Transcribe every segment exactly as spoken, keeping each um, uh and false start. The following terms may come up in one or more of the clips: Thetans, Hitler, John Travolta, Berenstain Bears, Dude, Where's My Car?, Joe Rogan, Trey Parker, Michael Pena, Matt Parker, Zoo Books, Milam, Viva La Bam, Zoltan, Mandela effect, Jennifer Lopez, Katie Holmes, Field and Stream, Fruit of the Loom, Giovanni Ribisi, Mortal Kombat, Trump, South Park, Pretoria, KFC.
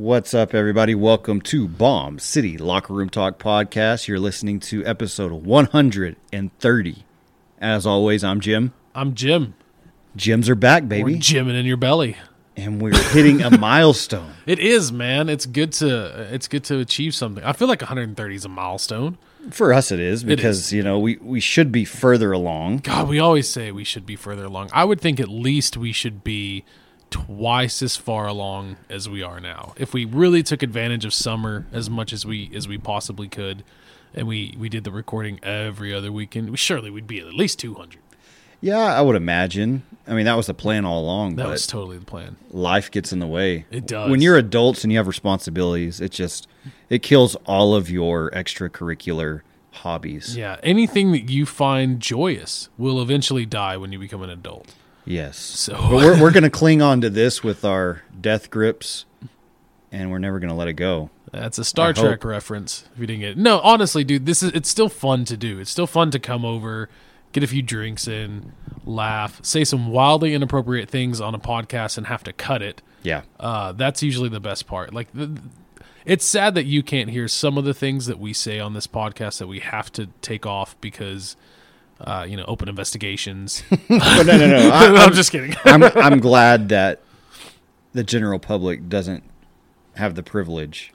What's up, everybody? Welcome to Bomb City Locker Room Talk Podcast. You're listening to episode one hundred thirty. As always, I'm Jim. I'm Jim. Gyms are back, baby. We're gymming in your belly. And we're hitting a milestone. It is, man. It's good to it's good to achieve something. I feel like one hundred thirty is a milestone. For us it is, because it is. you know, we, we should be further along. God, we always say we should be further along. I would think at least we should be twice as far along as we are now. If we really took advantage of summer as much as we as we possibly could, and we, we did the recording every other weekend, we surely we'd be at least two hundred. Yeah, I would imagine. I mean, that was the plan all along. That but was totally the plan. Life gets in the way. It does. When you're adults and you have responsibilities, it just it kills all of your extracurricular hobbies. Yeah, anything that you find joyous will eventually die when you become an adult. Yes. So but we're we're going to cling on to this with our death grips, and we're never going to let it go. That's a Star I Trek hope. reference. If you didn't get it. No, honestly, dude, this is it's still fun to do. It's still fun to come over, get a few drinks in, laugh, say some wildly inappropriate things on a podcast and have to cut it. Yeah. Uh, that's usually the best part. Like the, it's sad that you can't hear some of the things that we say on this podcast that we have to take off because Uh, you know, open investigations. oh, no, no, no. I, I'm, I'm just kidding. I'm, I'm glad that the general public doesn't have the privilege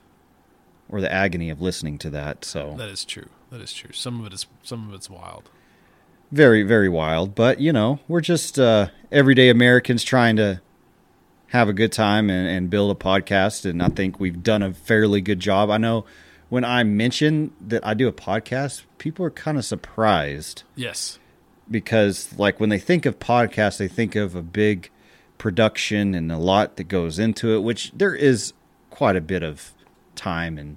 or the agony of listening to that. So that is true. That is true. Some of it is. Some of it's wild. Very, very wild. But you know, we're just uh, everyday Americans trying to have a good time and, and build a podcast. And I think we've done a fairly good job. I know. When I mention that I do a podcast, people are kind of surprised. Yes. Because, like, when they think of podcasts, they think of a big production and a lot that goes into it, which there is quite a bit of time and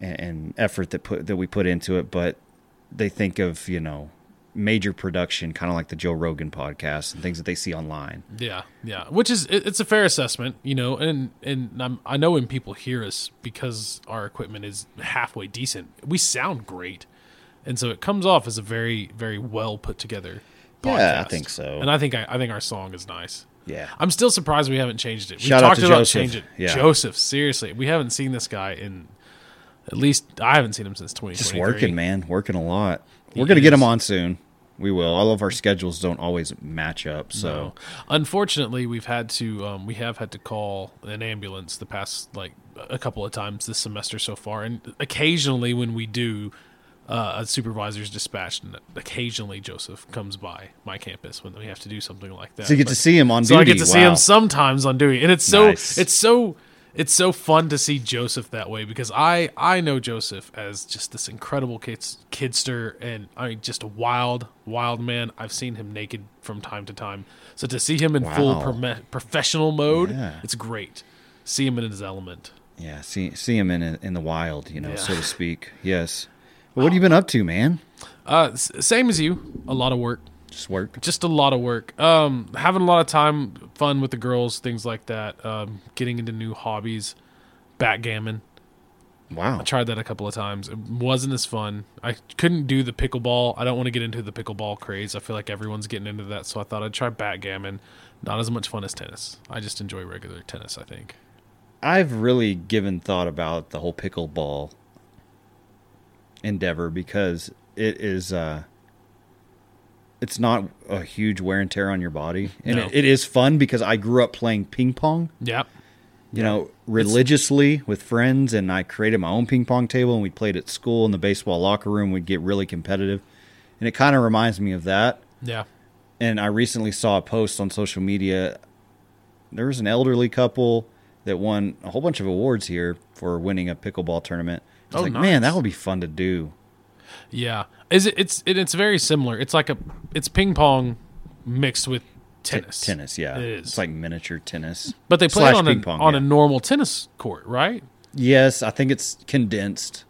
and effort that put that we put into it. But they think of, you know, major production, kind of like the Joe Rogan podcast and things that they see online. Yeah, yeah, which is it, it's a fair assessment, you know. And and I'm, I know when people hear us, because our equipment is halfway decent, we sound great, and so it comes off as a very, very well put together podcast. Yeah, I think so. And I think I, I think our song is nice. Yeah, I'm still surprised we haven't changed it. We Shout talked out to about Joseph. change it. Yeah. Joseph, seriously, we haven't seen this guy in at least I haven't seen him since twenty twenty-three. Just working, man, working a lot. He We're gonna is. get him on soon. We will. All of our schedules don't always match up. So, no. Unfortunately, we've had to um, we have had to call an ambulance the past like a couple of times this semester so far, and occasionally when we do, uh, a supervisor's dispatched, and occasionally Joseph comes by my campus when we have to do something like that. So you get but, to see him on so duty. So I get to wow. see him sometimes on duty, and it's so nice. it's so it's so fun to see Joseph that way, because I, I know Joseph as just this incredible kids, kidster and I mean, just a wild, wild man. I've seen him naked from time to time. So to see him in wow. full pro- professional mode, yeah. it's great. See him in his element. Yeah, see see him in in the wild, you know, yeah. so to speak. Yes. Well, what have you been up to, man? Uh, same as you. A lot of work. Just work. Just a lot of work. Um, having a lot of time, fun with the girls, things like that. Um, getting into new hobbies, backgammon. Wow. I tried that a couple of times. It wasn't as fun. I couldn't do the pickleball. I don't want to get into the pickleball craze. I feel like everyone's getting into that, so I thought I'd try backgammon. Not as much fun as tennis. I just enjoy regular tennis, I think. I've really given thought about the whole pickleball endeavor because it is... Uh, It's not a huge wear and tear on your body. And no. it, it is fun because I grew up playing ping pong. Yep. You know, religiously it's... with friends, and I created my own ping pong table, and we played at school in the baseball locker room. We'd get really competitive. And it kind of reminds me of that. Yeah. And I recently saw a post on social media. There was an elderly couple that won a whole bunch of awards here for winning a pickleball tournament. I was oh, like, nice. man, that would be fun to do. Yeah. Is it, it's it, it's very similar. It's like a it's ping pong mixed with tennis. T- tennis, yeah. It is. It's like miniature tennis. But they play it on a, pong, on yeah. a normal tennis court, right? Yes, I think it's condensed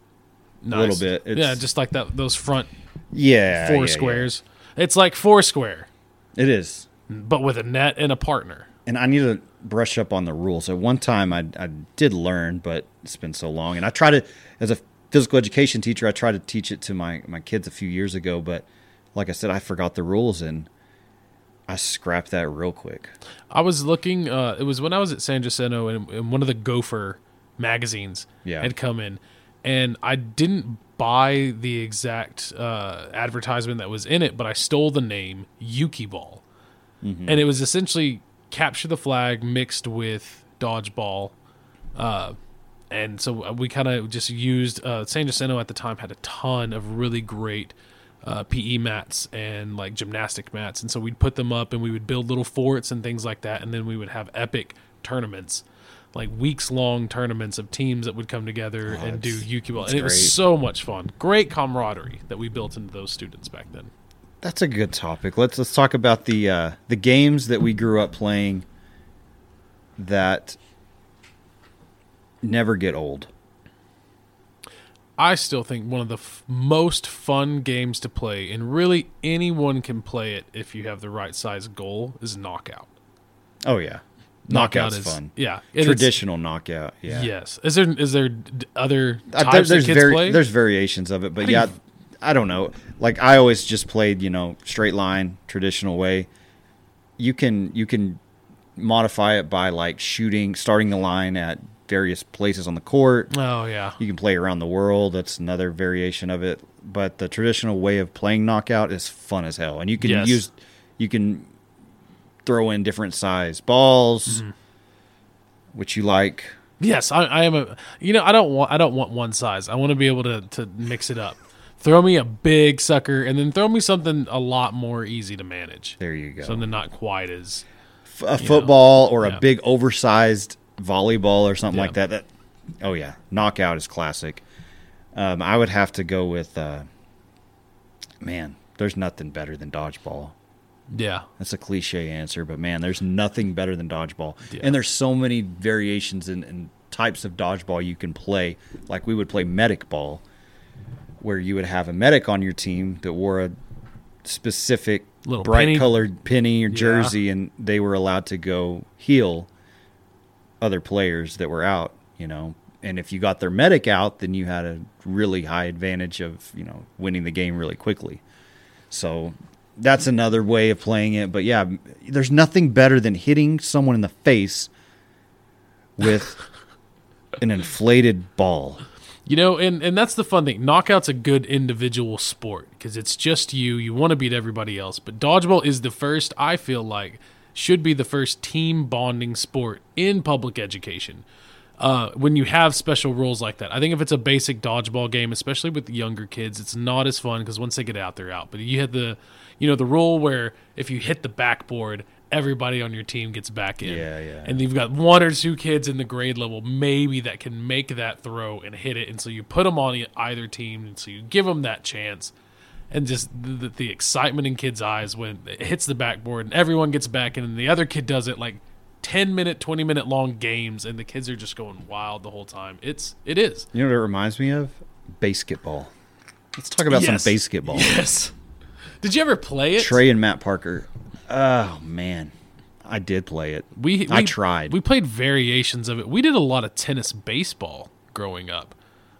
nice. a little bit. It's, yeah, just like that those front yeah, four yeah, squares. Yeah. It's like four square. It is. But with a net and a partner. And I need to brush up on the rules. At one time I I did learn, but it's been so long. And I try to as a physical education teacher, I tried to teach it to my, my kids a few years ago, but like I said, I forgot the rules, and I scrapped that real quick. I was looking, uh, it was when I was at San Jacinto, and, and one of the Gopher magazines yeah. had come in, and I didn't buy the exact uh, advertisement that was in it, but I stole the name Yuki Ball. Mm-hmm. And it was essentially Capture the Flag mixed with dodgeball. Uh, and so we kind of just used, uh, San Jacinto at the time had a ton of really great uh, P E mats and like gymnastic mats. And so we'd put them up and we would build little forts and things like that. And then we would have epic tournaments, like weeks long tournaments of teams that would come together oh, and do Yuki Ball. And it great. was so much fun. Great camaraderie that we built into those students back then. That's a good topic. Let's let's talk about the uh, the games that we grew up playing that never get old. I still think one of the f- most fun games to play, and really anyone can play it if you have the right size goal, is Knockout. Oh yeah, Knockout's knockout is fun. Yeah, traditional Knockout. Yeah. Yes. Is there is there other types uh, there, there's that kids vari- play? There's variations of it, but How yeah. I don't know. Like I always just played, you know, straight line, traditional way. You can you can modify it by like shooting, starting the line at various places on the court. Oh yeah. You can play around the world. That's another variation of it. But the traditional way of playing Knockout is fun as hell, and you can yes. use you can throw in different size balls, mm-hmm. which you like. Yes, I, I am a. You know, I don't want I don't want one size. I want to be able to to mix it up. Throw me a big sucker, and then throw me something a lot more easy to manage. There you go. Something not quite as... F- a football know. or yeah. a big oversized volleyball or something yeah. like that. that. Oh, yeah. Knockout is classic. Um, I would have to go with... Uh, man, there's nothing better than dodgeball. Yeah. That's a cliche answer, but man, there's nothing better than dodgeball. Yeah. And there's so many variations and types of dodgeball you can play. Like we would play medic ball, where you would have a medic on your team that wore a specific little bright penny. colored penny or jersey, yeah. and they were allowed to go heal other players that were out, you know. And if you got their medic out, then you had a really high advantage of, you know, winning the game really quickly. So that's another way of playing it. But yeah, there's nothing better than hitting someone in the face with an inflated ball. You know, and, and that's the fun thing. Knockout's a good individual sport because it's just you. You want to beat everybody else. But dodgeball is the first, I feel like, should be the first team bonding sport in public education uh, when you have special rules like that. I think if it's a basic dodgeball game, especially with younger kids, it's not as fun because once they get out, they're out. But you had the, you know, the rule where if you hit the backboard, everybody on your team gets back in. Yeah, yeah. And you've got one or two kids in the grade level maybe that can make that throw and hit it, and so you put them on either team, and so you give them that chance. And just the, the excitement in kids' eyes when it hits the backboard and everyone gets back in and the other kid does it, like ten-minute, twenty-minute long games, and the kids are just going wild the whole time. It's, it is. You know what it reminds me of? Basketball. Let's talk about yes. some basketball. Yes. Did you ever play it? Trey and Matt Parker. Oh, man. I did play it. We, we I tried. We played variations of it. We did a lot of tennis baseball growing up.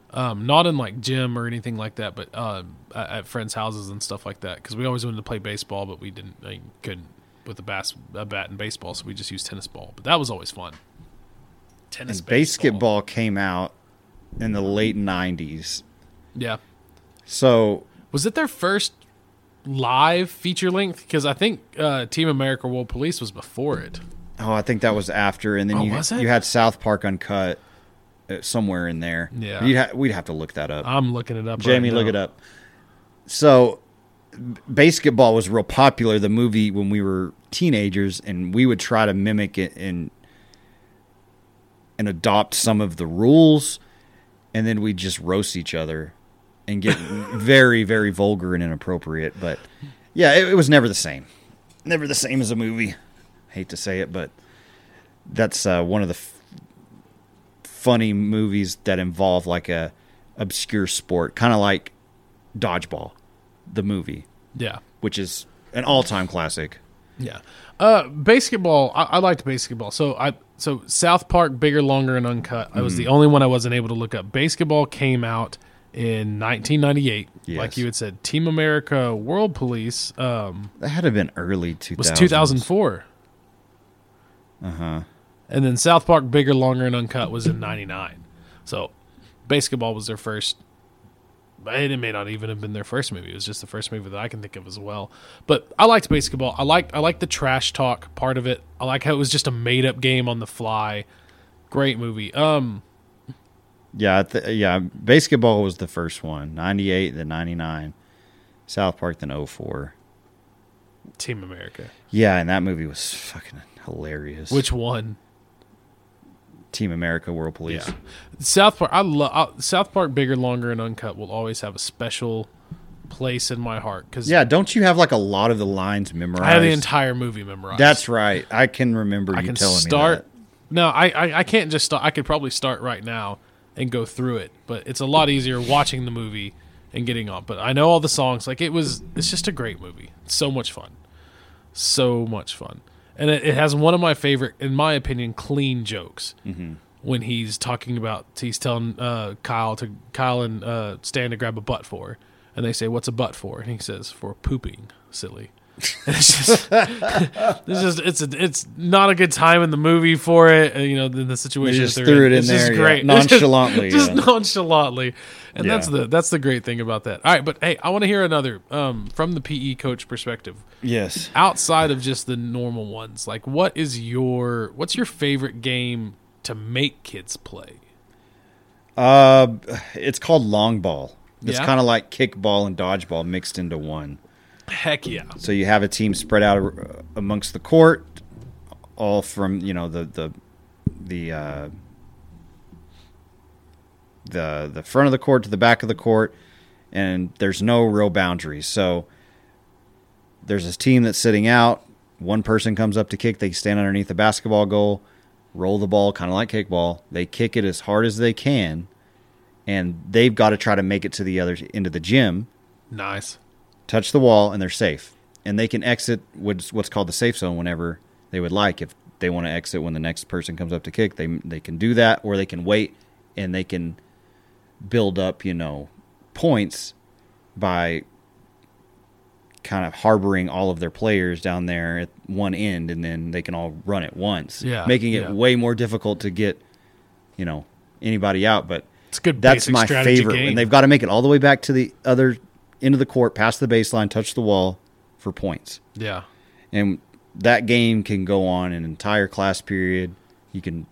Um, not in, like, gym or anything like that, but uh, at friends' houses and stuff like that. Because we always wanted to play baseball, but we didn't. I mean, couldn't with a, bas- a bat and baseball, so we just used tennis ball. But that was always fun. Tennis and baseball. Basketball came out in the late nineties. Yeah. So. Was it their first live feature length? Because I think uh, Team America: World Police was before it. Oh, I think that was after, and then oh, you was it? you had South Park Uncut uh, somewhere in there. Yeah, You'd ha- we'd have to look that up. I'm looking it up. Jamie, right now. Look it up. So, b- basketball was real popular. The movie when we were teenagers, and we would try to mimic it and and adopt some of the rules, and then we'd just roast each other and get very, very vulgar and inappropriate. But, yeah, it, it was never the same. Never the same as a movie. Hate to say it, but that's uh, one of the f- funny movies that involve, like, a obscure sport. Kind of like Dodgeball, the movie. Yeah. Which is an all-time classic. Yeah. Uh, basketball, I, I liked basketball. So, I so South Park, Bigger, Longer, and Uncut. I was mm. the only one I wasn't able to look up. Basketball came out in nineteen ninety-eight. Yes. Like you had said, Team America: World Police. Um, that had to have been early two thousand. Was two thousand four. Uh-huh. And then South Park: Bigger, Longer, and Uncut was in ninety-nine. So Basketball was their first. And it may not even have been their first movie. It was just the first movie that I can think of as well. But I liked Basketball. I liked, I liked the trash talk part of it. I like how it was just a made-up game on the fly. Great movie. Um, yeah, th- yeah. Basketball was the first one. ninety-eight, then ninety-nine. South Park, then oh four. Team America. Yeah, and that movie was fucking hilarious. Which one? Team America: World Police. Yeah. South Park. I love South Park. Bigger, Longer, and Uncut will always have a special place in my heart. Cause yeah, don't you have like a lot of the lines memorized? I have the entire movie memorized. That's right. I can remember I you can telling start, me that. No, I, I I can't just start. I could probably start right now and go through it, but it's a lot easier watching the movie and getting on. But I know all the songs. Like it was. It's just a great movie. It's so much fun. So much fun. And it has one of my favorite, in my opinion, clean jokes. Mm-hmm. When he's talking about, he's telling uh, Kyle to Kyle and uh, Stan to grab a butt for, and they say, "What's a butt for?" And he says, "For pooping, silly." And it's just, it's just, it's a, it's not a good time in the movie for it. You know, in the situation they just they're threw in. it in it's there, just yeah. great. nonchalantly, just, yeah. just nonchalantly, and yeah. that's the that's the great thing about that. All right, but hey, I want to hear another um, from the P E coach perspective. Yes, outside of just the normal ones, like what is your what's your favorite game to make kids play? Uh, it's called long ball. It's yeah. kind of like kickball and dodgeball mixed into one. Heck yeah. So you have a team spread out amongst the court, all from, you know, the the the uh, the the front of the court to the back of the court, and there's no real boundaries. So there's this team that's sitting out. One person comes up to kick. They stand underneath the basketball goal, roll the ball, kind of like kickball. They kick it as hard as they can, and they've got to try to make it to the other end of the gym. Nice. Touch the wall, and they're safe. And they can exit what's called the safe zone whenever they would like. If they want to exit when the next person comes up to kick, they they can do that, or they can wait, and they can build up, you know, points by kind of harboring all of their players down there at one end, and then they can all run at once, yeah, making it yeah. way more difficult to get, you know, anybody out. But it's good that's my favorite. Game. And they've got to make it all the way back to the other into the court, past the baseline, touch the wall for points. Yeah. And that game can go on an entire class period. You can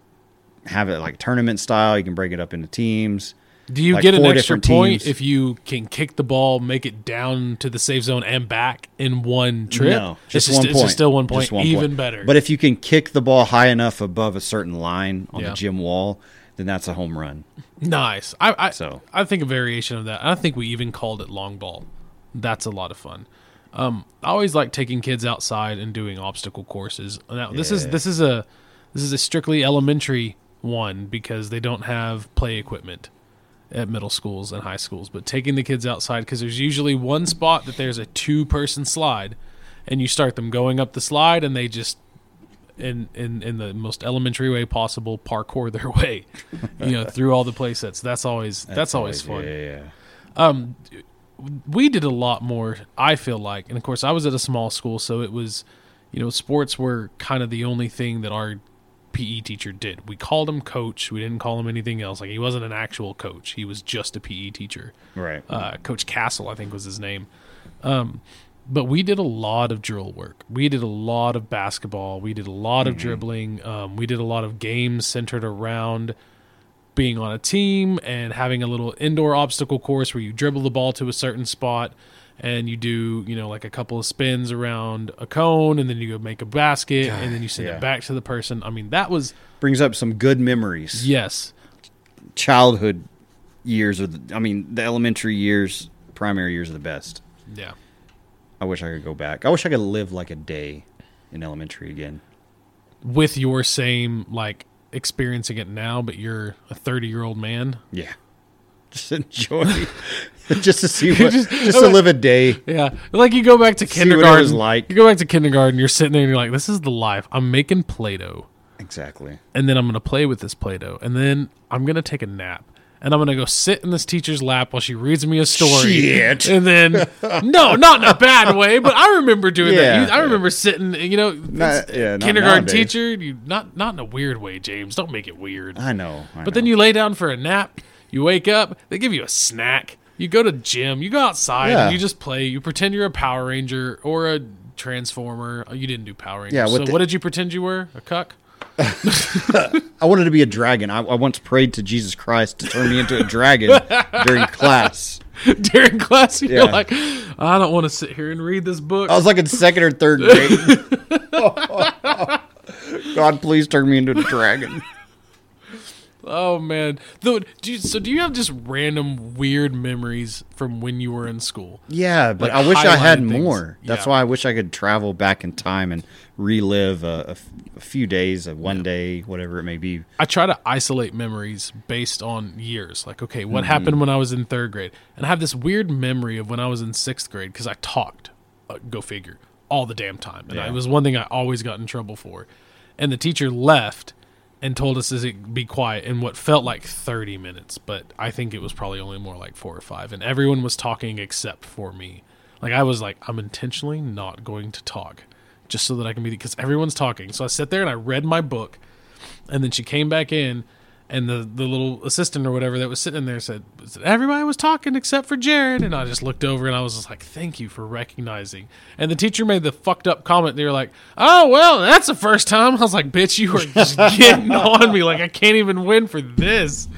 have it like tournament style. You can break it up into teams. Do you like get an extra point teams. if you can kick the ball, make it down to the safe zone and back in one trip? No, just, it's just one point. It's still one point, one even point. better. But if you can kick the ball high enough above a certain line on yeah. the gym wall, then that's a home run. Nice. I I, so. I think a variation of that. I think we even called it long ball. That's a lot of fun. Um, I always like taking kids outside and doing obstacle courses. Now, yeah. this is this is a this is a strictly elementary one because they don't have play equipment at middle schools and high schools. But taking the kids outside, because there's usually one spot that there's a two-person slide, and you start them going up the slide, and they just In, in, in the most elementary way possible, parkour their way, you know, through all the play sets. That's always that's, that's always fun. Yeah, yeah, yeah. Um, we did a lot more, I feel like, and of course I was at a small school, so it was, you know, sports were kind of the only thing that our P E teacher did. We called him coach. We didn't call him anything else. Like he wasn't an actual coach. He was just a P E teacher. Right. Uh, Coach Castle, I think, was his name. Um, But we did a lot of drill work. We did a lot of basketball. We did a lot mm-hmm. of dribbling. Um, we did a lot of games centered around being on a team and having a little indoor obstacle course where you dribble the ball to a certain spot and you do, you know, like a couple of spins around a cone and then you go make a basket God, and then you send yeah. it back to the person. I mean, that was... Brings up some good memories. Yes. Childhood years are, the, I mean, the elementary years, primary years are the best. Yeah. I wish I could go back. I wish I could live like a day in elementary again. With your same, like, experiencing it now, but you're a thirty-year-old man? Yeah. Just enjoy. just to see what, just, just to live a day. Yeah. Like, you go back to kindergarten. See what it was like. You go back to kindergarten, you're sitting there and you're like, this is the life. I'm making Play-Doh. Exactly. And then I'm going to play with this Play-Doh. And then I'm going to take a nap. and I'm going to go sit in this teacher's lap while she reads me a story. Shit. And then, no, not in a bad way, but I remember doing yeah, that. You, I yeah. remember sitting, you know, not, yeah, kindergarten nowadays. teacher, you, not not in a weird way, James. Don't make it weird. I know. I but know. Then you lay down for a nap. You wake up. They give you a snack. You go to gym. You go outside. Yeah. And you just play. You pretend you're a Power Ranger or a Transformer. You didn't do Power Rangers. Yeah, what so the- what did you pretend you were? A cuck? I wanted to be a dragon. I, I once prayed to Jesus Christ to turn me into a dragon during class. During class, you're yeah. like, I don't want to sit here and read this book. I was like in second or third grade. oh, oh, oh. God, please turn me into a dragon. Oh man! Though, do you, so do you have just random weird memories from when you were in school? Yeah, but like I wish I had things. more. That's yeah. why I wish I could travel back in time and relive a, a, f- a few days, a one yeah. day, whatever it may be. I try to isolate memories based on years. Like, okay, what mm-hmm. happened when I was in third grade? And I have this weird memory of when I was in sixth grade because I talked, uh, go figure, all the damn time. And yeah. I, it was one thing I always got in trouble for. And the teacher left and told us to be quiet in what felt like thirty minutes, but I think it was probably only more like four or five, and everyone was talking except for me. Like, I was like, I'm intentionally not going to talk just so that I can be, because everyone's talking. So I sat there and I read my book, and then she came back in, and the, the little assistant or whatever that was sitting in there said, everybody was talking except for Jared, and I just looked over and I was just like, thank you for recognizing. And the teacher made the fucked up comment. They were like, oh, well, that's the first time. I was like, bitch, you were just getting on me. Like, I can't even win for this.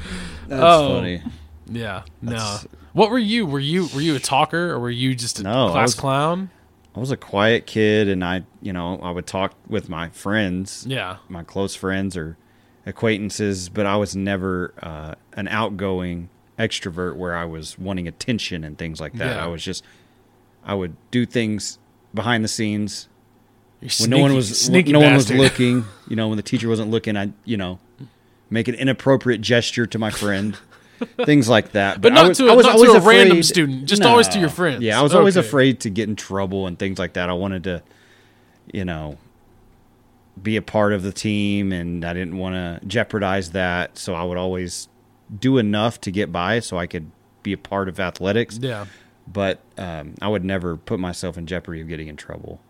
That's oh, funny. Yeah. No. That's... What were you? Were you were you a talker, or were you just a no, class I was, clown? I was a quiet kid, and I, you know, I would talk with my friends. Yeah. My close friends or acquaintances, but I was never uh, an outgoing extrovert where I was wanting attention and things like that. Yeah. I was just, I would do things behind the scenes You're when sneaky, no one was no bastard. one was looking. You know, when the teacher wasn't looking, I you know make an inappropriate gesture to my friend, things like that. But, but not I was, to a, I was not always to a afraid, random student, just no, always to your friends. Yeah, I was okay. always afraid to get in trouble and things like that. I wanted to, you know. be a part of the team, and I didn't want to jeopardize that, so I would always do enough to get by so I could be a part of athletics. Yeah, but um, I would never put myself in jeopardy of getting in trouble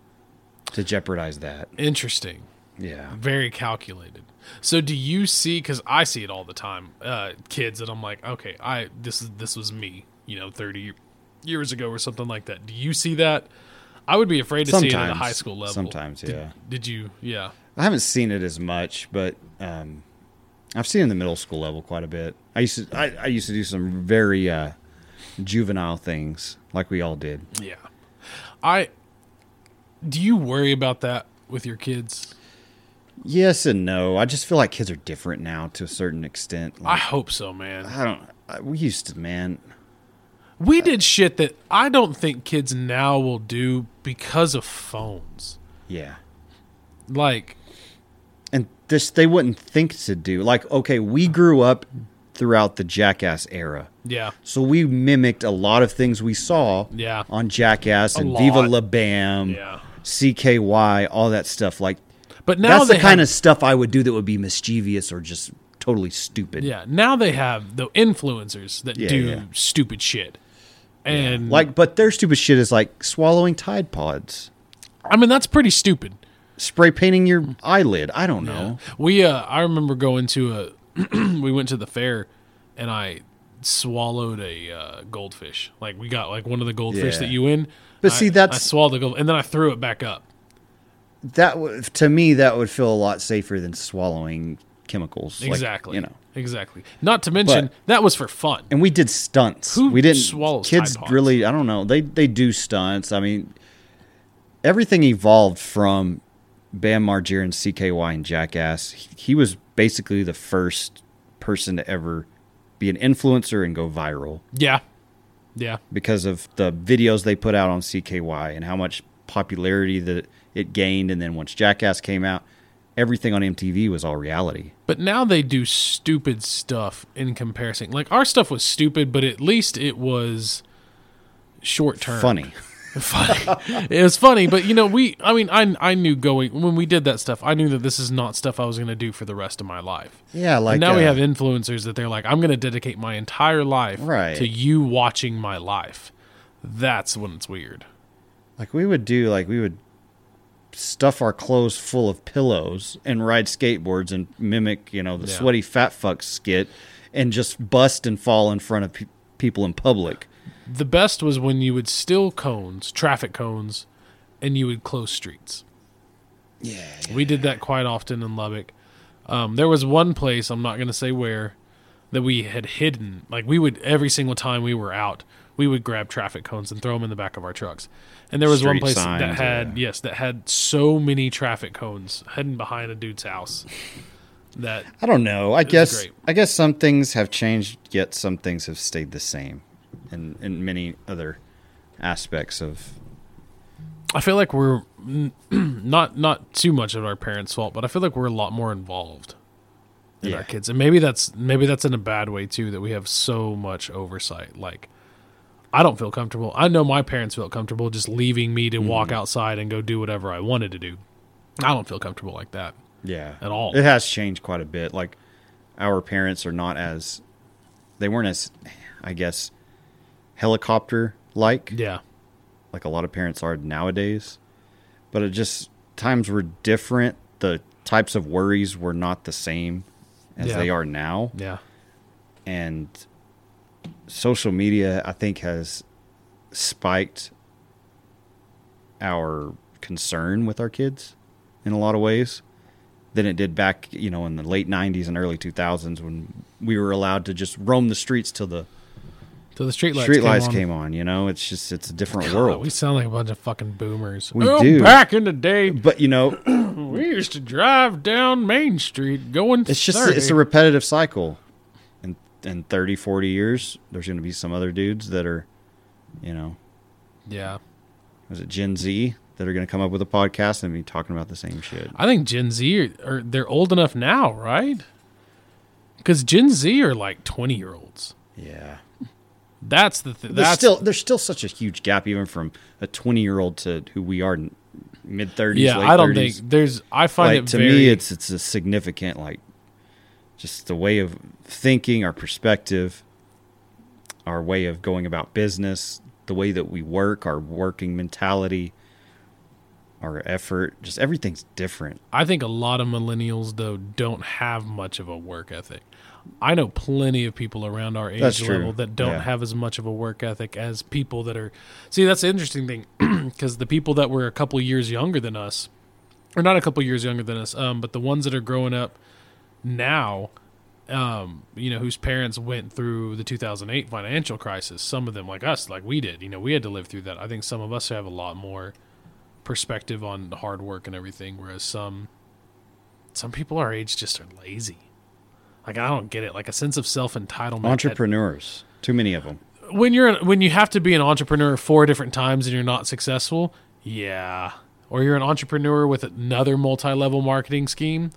to jeopardize that. Interesting. Yeah. Very calculated. So do you see, because I see it all the time, uh, kids that I'm like, okay, I this is this was me, you know, thirty years ago or something like that. Do you see that? I would be afraid to sometimes, see it at a high school level. Sometimes, yeah. Did, did you, yeah. I haven't seen it as much, but um, I've seen it in the middle school level quite a bit. I used to I, I used to do some very uh, juvenile things, like we all did. Yeah. I. Do you worry about that with your kids? Yes and no. I just feel like kids are different now to a certain extent. Like, I hope so, man. I don't. I, we used to, man. We did shit that I don't think kids now will do because of phones. Yeah. Like. And this, they wouldn't think to do. Like, okay, we grew up throughout the Jackass era. Yeah. So we mimicked a lot of things we saw yeah. on Jackass and Viva La Bam, yeah. C K Y, all that stuff. Like, but now that's the kind have... of stuff I would do that would be mischievous or just totally stupid. Yeah. Now they have the influencers that yeah, do yeah. stupid shit. And yeah. like, but their stupid shit is like swallowing Tide Pods. I mean, that's pretty stupid. Spray painting your eyelid. I don't know. Yeah. We, uh, I remember going to a, we went to the fair, and I swallowed a uh, goldfish. Like, we got like one of the goldfish yeah. that you win. But I, see, that's I swallowed the gold, and then I threw it back up. That w- to me, that would feel a lot safer than swallowing chemicals. Exactly. Like, you know. Exactly. Not to mention, but that was for fun. And we did stunts. Who we didn't swallow kids really, I don't know. They they do stunts. I mean, everything evolved from Bam Margera and C K Y and Jackass. He, he was basically the first person to ever be an influencer and go viral. Yeah. Yeah. Because of the videos they put out on C K Y and how much popularity that it gained, and then once Jackass came out, everything on M T V was all reality. But now they do stupid stuff in comparison. Like, our stuff was stupid, but at least it was short term. Funny. funny. It was funny, but you know, we, I mean, I I knew going, when we did that stuff, I knew that this is not stuff I was going to do for the rest of my life. Yeah. Like and now uh, we have influencers that they're like, I'm going to dedicate my entire life right. to you watching my life. That's when it's weird. Like we would do, like we would stuff our clothes full of pillows and ride skateboards and mimic, you know, the yeah. sweaty fat fuck skit and just bust and fall in front of pe- people in public. The best was when you would steal cones, traffic cones, and you would close streets. Yeah, yeah. We did that quite often in Lubbock. Um, there was one place, I'm not going to say where, that we had hidden. Like we would, every single time we were out, we would grab traffic cones and throw them in the back of our trucks. And there was Street one place signs, that had, yeah. yes, that had so many traffic cones hidden behind a dude's house. That I don't know. I guess great. I guess some things have changed, yet some things have stayed the same. And in, in many other aspects of, I feel like we're not not too much of our parents' fault, but I feel like we're a lot more involved in yeah. our kids, and maybe that's maybe that's in a bad way too. That we have so much oversight. Like, I don't feel comfortable. I know my parents felt comfortable just leaving me to mm. walk outside and go do whatever I wanted to do. I don't feel comfortable like that. Yeah, at all. It has changed quite a bit. Like, our parents are not as they weren't as, I guess. helicopter-like. Yeah. Like a lot of parents are nowadays. But it just, times were different. The types of worries were not the same as yeah. they are now. Yeah. And social media, I think, has spiked our concern with our kids in a lot of ways than it did back, you know, in the late nineties and early two thousands when we were allowed to just roam the streets till the So the streetlights street came, lights on. came on, you know, it's just, it's a different God, world. We sound like a bunch of fucking boomers. We oh, do. Back in the day. But you know, we used to drive down Main Street going to It's just, thirty. It's a repetitive cycle. And in, in thirty, forty years, there's going to be some other dudes that are, you know. Yeah. Was it Gen Z that are going to come up with a podcast and be talking about the same shit? I think Gen Z are, are they're old enough now, right? Because Gen Z are like twenty year olds. Yeah. That's the thing. There's still, there's still such a huge gap, even from a twenty year old to who we are in mid thirties. Yeah, late I don't thirties. Think there's. I find like, it to very... me, it's it's a significant, like, just the way of thinking, our perspective, our way of going about business, the way that we work, our working mentality, our effort. Just everything's different. I think a lot of millennials though don't have much of a work ethic. I know plenty of people around our age level that don't yeah. have as much of a work ethic as people that are... See, that's the interesting thing, because the people that were a couple years younger than us, or not a couple years younger than us, um, but the ones that are growing up now, um, you know, whose parents went through the two thousand eight financial crisis, some of them like us, like we did, you know, we had to live through that. I think some of us have a lot more perspective on the hard work and everything, whereas some, some people our age just are lazy. Like, I don't get it. Like, a sense of self-entitlement. Entrepreneurs. At, Too many of them. When you're when you have to be an entrepreneur four different times and you're not successful, yeah. Or you're an entrepreneur with another multi-level marketing scheme,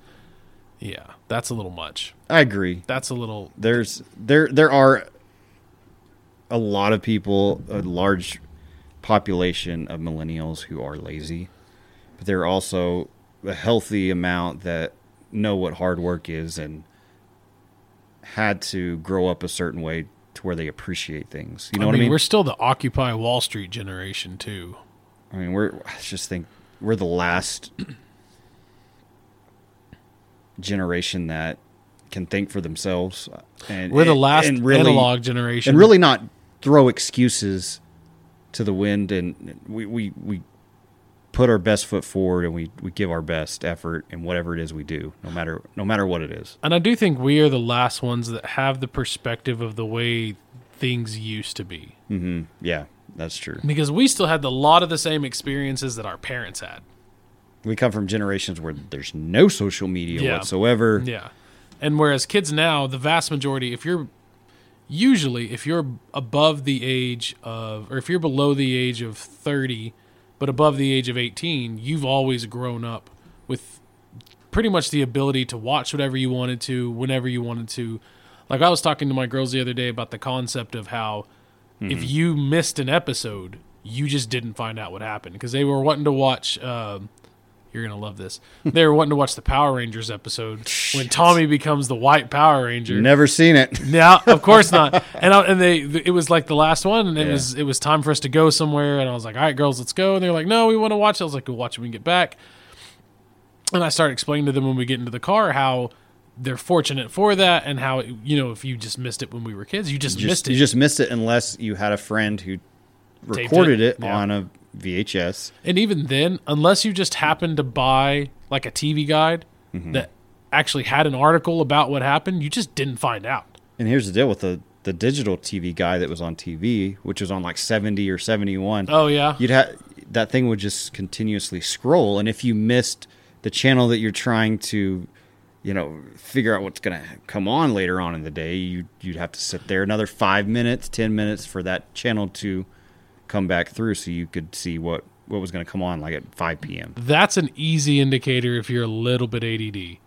yeah. That's a little much. I agree. That's a little... There's There, there are a lot of people, a large population of millennials who are lazy. But there are also a healthy amount that know what hard work is and... had to grow up a certain way to where they appreciate things. You know I mean, what I mean? We're still the Occupy Wall Street generation too. I mean, we're I just think we're the last generation that can think for themselves. And we're the last and, and really, analog generation. And really not throw excuses to the wind, and we, we, we put our best foot forward, and we, we give our best effort in whatever it is we do, no matter no matter what it is. And I do think we are the last ones that have the perspective of the way things used to be. Mm-hmm. Yeah, that's true. Because we still had a lot of the same experiences that our parents had. We come from generations where there's no social media yeah. whatsoever. Yeah. And whereas kids now, the vast majority, if you're usually, if you're above the age of, or if you're below the age of thirty, but above the age of eighteen, you've always grown up with pretty much the ability to watch whatever you wanted to, whenever you wanted to. Like, I was talking to my girls the other day about the concept of how mm-hmm. if you missed an episode, You just didn't find out what happened because they were wanting to watch. Um, you're gonna love this. They were wanting to watch the Power Rangers episode when Tommy becomes the White Power Ranger. Never seen it. No, of course not. And I, and they, it was like the last one, and it yeah. was it was time for us to go somewhere. And I was like, all right, girls, let's go. And they were like, no, we want to watch it. I was like, we'll watch it when we get back. And I started explaining to them when we get into the car how they're fortunate for that and how, you know, if you just missed it when we were kids, you just, you just missed it. You just missed it unless you had a friend who recorded it, it yeah. on a V H S. And even then, unless you just happened to buy like a T V guide mm-hmm. that actually had an article about what happened, you just didn't find out. And here's the deal with the, the digital T V guide that was on T V, which was on like seventy or seventy-one. Oh, yeah. You'd ha- that thing would just continuously scroll. And if you missed the channel that you're trying to, you know, figure out what's going to come on later on in the day, you, you'd have to sit there another five minutes, ten minutes for that channel to come back through so you could see what, what was going to come on like at five p.m. That's an easy indicator if you're a little bit A D D.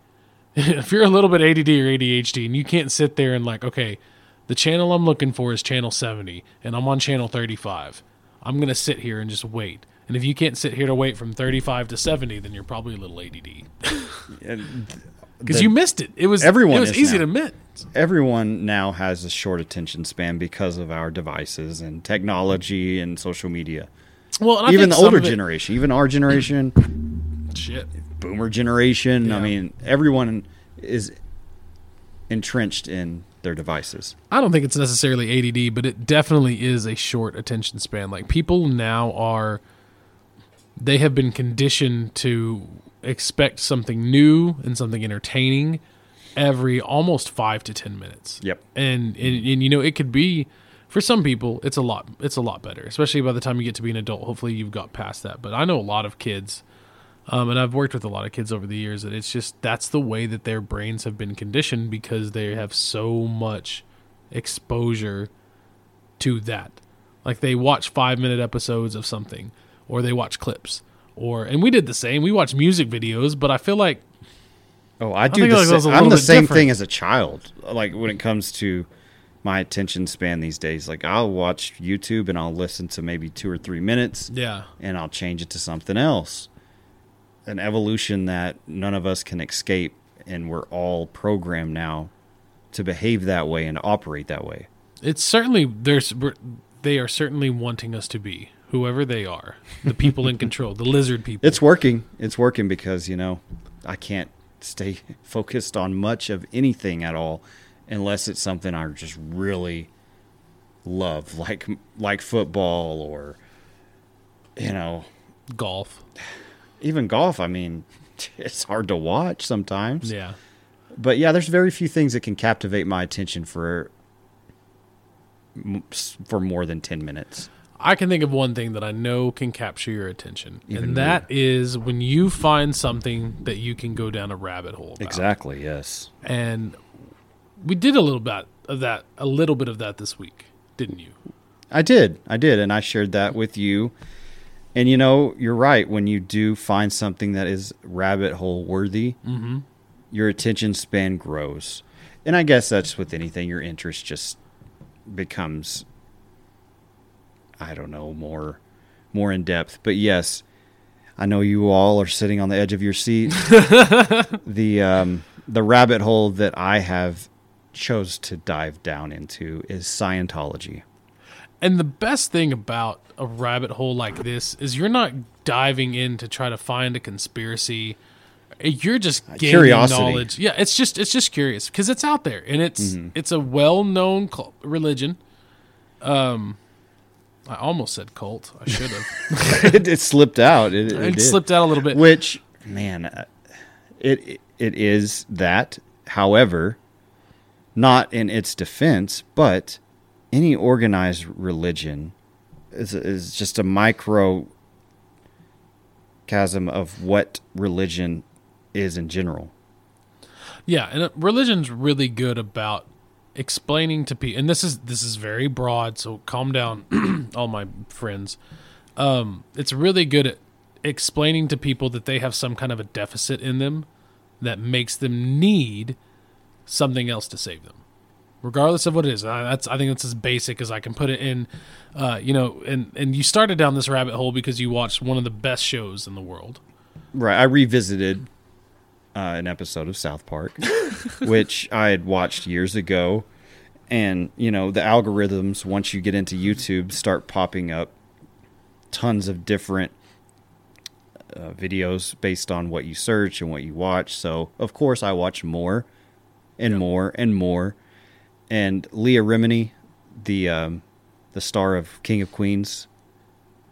If you're a little bit A D D or A D H D and you can't sit there and like, okay, the channel I'm looking for is channel seventy and I'm on channel thirty-five. I'm going to sit here and just wait. And if you can't sit here to wait from thirty-five to seventy, then you're probably a little A D D. Because you missed it. It was everyone it was easy now. to miss. Everyone now has a short attention span because of our devices and technology and social media. Well, and I even think the older it, generation, even our generation, shit, boomer generation. Yeah. I mean, everyone is entrenched in their devices. I don't think it's necessarily A D D, but it definitely is a short attention span. Like people now are, they have been conditioned to expect something new and something entertaining every almost five to ten minutes. Yep. And, and and you know, it could be for some people it's a lot it's a lot better, especially by the time you get to be an adult. Hopefully you've got past that. But I know a lot of kids, um, and I've worked with a lot of kids over the years, that it's just that's the way that their brains have been conditioned because they have so much exposure to that. Like they watch five minute episodes of something, or they watch clips. Or and we did the same. We watched music videos, but I feel like oh, I do. I the like sa- I'm the same different. thing as a child. Like when it comes to my attention span these days, like I'll watch YouTube and I'll listen to maybe two or three minutes, yeah, and I'll change it to something else. An evolution that none of us can escape, and we're all programmed now to behave that way and to operate that way. It's certainly there's they are certainly wanting us to be. Whoever they are, the people in control, the lizard people. It's working. It's working because, you know, I can't stay focused on much of anything at all unless it's something I just really love, like like football or, you know. Golf. Even golf, I mean, it's hard to watch sometimes. Yeah. But, yeah, there's very few things that can captivate my attention for for more than ten minutes. I can think of one thing that I know can capture your attention, Even and that me. is when you find something that you can go down a rabbit hole about. Exactly, yes. And we did a little bit of that, a little bit of that this week, didn't you? I did. I did, and I shared that with you. And you know, you're right. When you do find something that is rabbit hole worthy, mm-hmm. your attention span grows. And I guess that's with anything. Your interest just becomes, I don't know, more more in depth. But yes, I know you all are sitting on the edge of your seat. The um, the rabbit hole that I have chose to dive down into is Scientology. And the best thing about a rabbit hole like this is you're not diving in to try to find a conspiracy. You're just gaining Curiosity. knowledge. Yeah, it's just it's just curious because it's out there and it's mm-hmm. it's a well-known cult, religion. Um I almost said cult. I should have. it, it slipped out. It, it, it slipped out a little bit. Which, man, it it is that. However, not in its defense, but any organized religion is is just a microcosm of what religion is in general. Yeah, and religion's really good about explaining to people, and this is this is very broad, so calm down, all my friends. Um, it's really good at explaining to people that they have some kind of a deficit in them that makes them need something else to save them, regardless of what it is. Uh, that's I think that's as basic as I can put it in. Uh, you know, and, and you started down this rabbit hole because you watched one of the best shows in the world. Right. I revisited uh, an episode of South Park, which I had watched years ago. And, you know, the algorithms, once you get into YouTube, start popping up tons of different uh, videos based on what you search and what you watch. So, of course, I watch more and yep. more and more. And Leah Remini, the um, the star of King of Queens,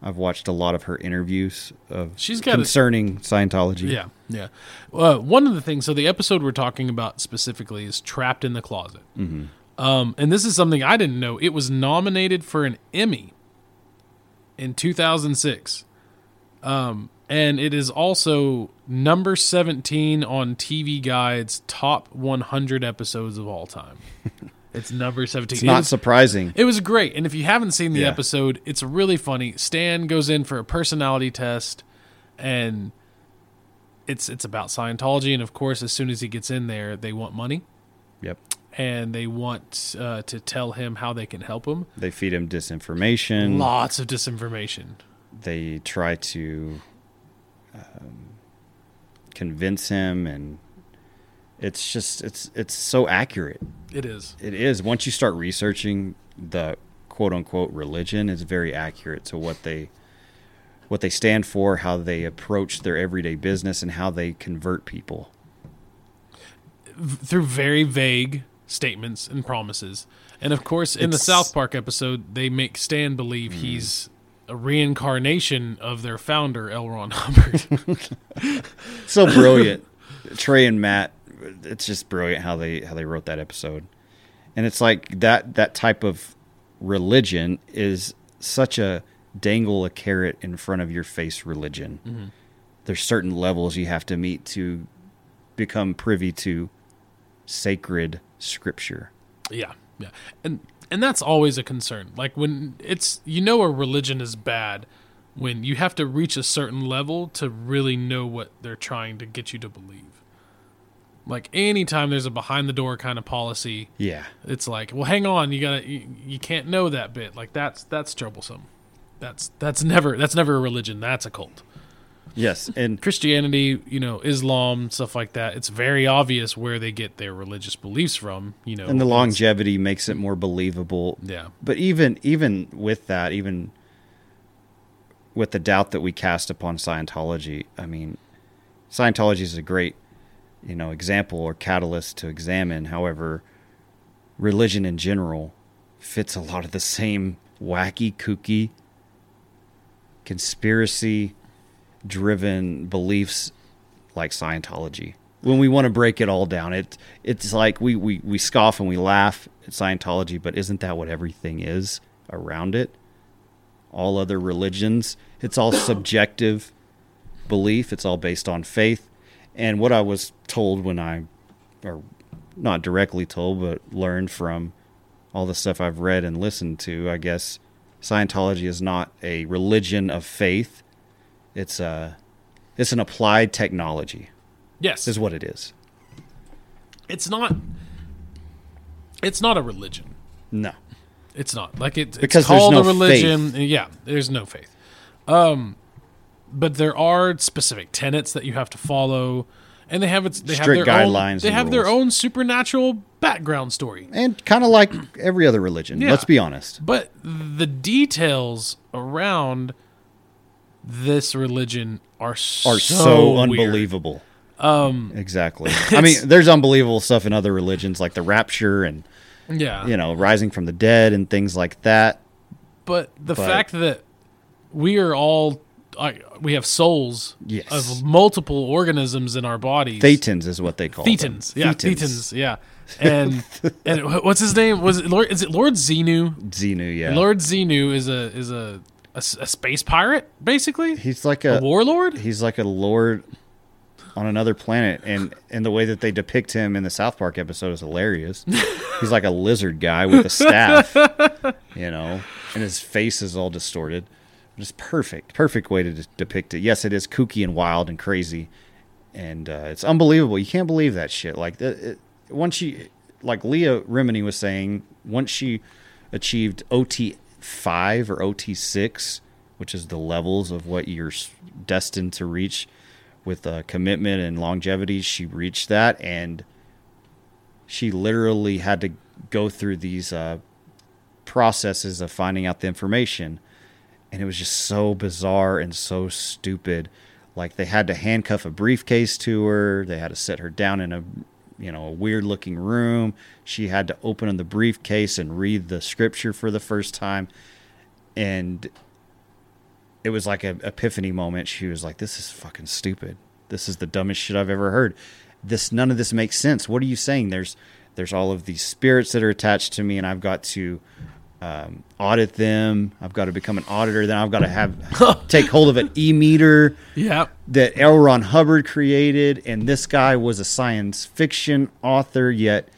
I've watched a lot of her interviews of She's got concerning a, Scientology. Yeah, yeah. Uh, one of the things, so the episode we're talking about specifically is Trapped in the Closet. Mm-hmm. Um, and this is something I didn't know. It was nominated for an Emmy in two thousand six. Um, and it is also number seventeen on T V Guide's top one hundred episodes of all time. It's number seventeen. It's not it was, surprising. It was great. And if you haven't seen the yeah. episode, it's really funny. Stan goes in for a personality test, and it's, it's about Scientology. And of course, as soon as he gets in there, they want money. Yep. And they want uh, to tell him how they can help him. They feed him disinformation. Lots of disinformation. They try to um, convince him, and it's just it's it's so accurate. It is. It is. Once you start researching the quote unquote religion, it's very accurate to what they what they stand for, how they approach their everyday business, and how they convert people through very vague statements and promises. And of course, in it's, the South Park episode, they make Stan believe mm. he's a reincarnation of their founder, L. Ron Hubbard. So brilliant. Trey and Matt, it's just brilliant how they how they wrote that episode. And it's like that that type of religion is such a dangle a carrot in front of your face religion. Mm-hmm. There's certain levels you have to meet to become privy to sacred scripture. Yeah, yeah. And and that's always a concern. Like when it's, you know, a religion is bad when you have to reach a certain level to really know what they're trying to get you to believe. Like anytime there's a behind the door kind of policy, yeah, it's like, well, hang on, you gotta, you, you can't know that bit. Like that's that's troublesome. That's that's never that's never a religion. That's a cult. Yes, and Christianity, you know, Islam, stuff like that. It's very obvious where they get their religious beliefs from, you know. And the longevity makes it more believable. Yeah. But even even with that, even with the doubt that we cast upon Scientology, I mean, Scientology is a great, you know, example or catalyst to examine. However, religion in general fits a lot of the same wacky, kooky, conspiracy driven beliefs like Scientology. When we want to break it all down, it it's like we, we, we scoff and we laugh at Scientology, but isn't that what everything is around it? All other religions, it's all subjective belief. It's all based on faith. And what I was told when I, or not directly told, but learned from all the stuff I've read and listened to, I guess Scientology is not a religion of faith. It's a, it's an applied technology. Yes, is what it is. It's not. It's not a religion. No, it's not. Like it, because it's called no a religion. Faith. Yeah, there's no faith. Um, but there are specific tenets that you have to follow, and they have it's they strict have their guidelines. Own, they have rules. Their own supernatural background story, and kind of like every other religion. Yeah. Let's be honest. But the details around this religion are so, are so unbelievable. Um, exactly. I mean, there's unbelievable stuff in other religions like the rapture and, yeah, you know, rising from the dead and things like that. But the but, fact that we are all, like, we have souls yes. of multiple organisms in our bodies. Thetans is what they call Thetans. Them. Yeah, Thetans. Thetans. Yeah. And and what's his name? Was it Lord? Is it Lord Xenu? Xenu, yeah. Lord Xenu is a is a. A, a space pirate, basically. He's like a, a warlord. He's like a lord on another planet, and and the way that they depict him in the South Park episode is hilarious. He's like a lizard guy with a staff, you know, and his face is all distorted. Just perfect, perfect way to de- depict it. Yes, it is kooky and wild and crazy, and uh, it's unbelievable. You can't believe that shit. Like the, it, once you like Leah Remini was saying, once she achieved O T five or O T six, which is the levels of what you're destined to reach with uh, commitment and longevity, she reached that, and she literally had to go through these uh, processes of finding out the information. And it was just so bizarre and so stupid. Like, they had to handcuff a briefcase to her. They had to set her down in a, you know, a weird looking room. She had to open the briefcase and read the scripture for the first time. And it was like an epiphany moment. She was like, this is fucking stupid. This is the dumbest shit I've ever heard. This, none of this makes sense. What are you saying? There's, there's all of these spirits that are attached to me, and I've got to um, audit them. I've got to become an auditor. Then I've got to have take hold of an e-meter yeah. that L. Ron Hubbard created. And this guy was a science fiction author, yet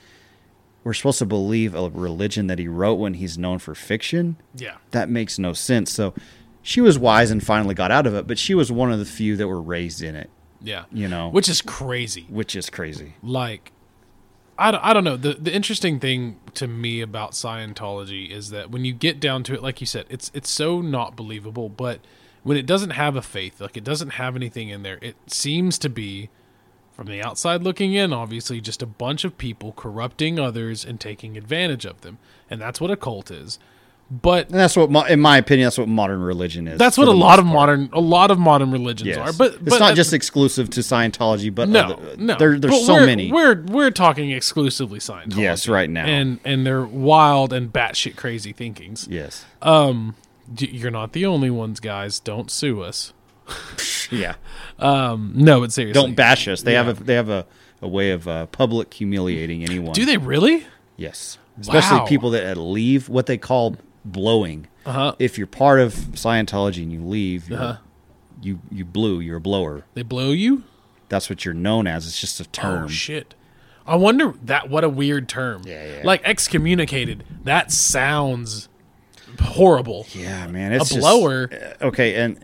we're supposed to believe a religion that he wrote when he's known for fiction. Yeah. That makes no sense. So she was wise and finally got out of it, but she was one of the few that were raised in it. Yeah. You know, which is crazy, which is crazy. Like, I don't, I don't know. The the interesting thing to me about Scientology is that when you get down to it, like you said, it's it's so not believable, but when it doesn't have a faith, like it doesn't have anything in there, it seems to be, from the outside looking in, obviously just a bunch of people corrupting others and taking advantage of them. And that's what a cult is. But and that's what, in my opinion, that's what modern religion is. That's what a lot of part. modern, a lot of modern religions yes. are. But it's but, not uh, just exclusive to Scientology. But no, other, no. There, there's but so we're, many. We're we're talking exclusively Scientology. Yes, right now, and and their wild and batshit crazy thinkings. Yes, um, you're not the only ones, guys. Don't sue us. yeah, um, no, but seriously, don't bash us. They yeah. have a they have a, a way of uh, public humiliating anyone. Do they really? Yes, especially wow. people that leave what they call blowing. Uh-huh. If you're part of Scientology and you leave, you're, uh-huh. you you blew. You're a blower. They blow you? That's what you're known as. It's just a term. Oh, shit. I wonder that. What a weird term. Yeah, yeah. Like excommunicated. That sounds horrible. Yeah, man. It's a just, blower. Okay, and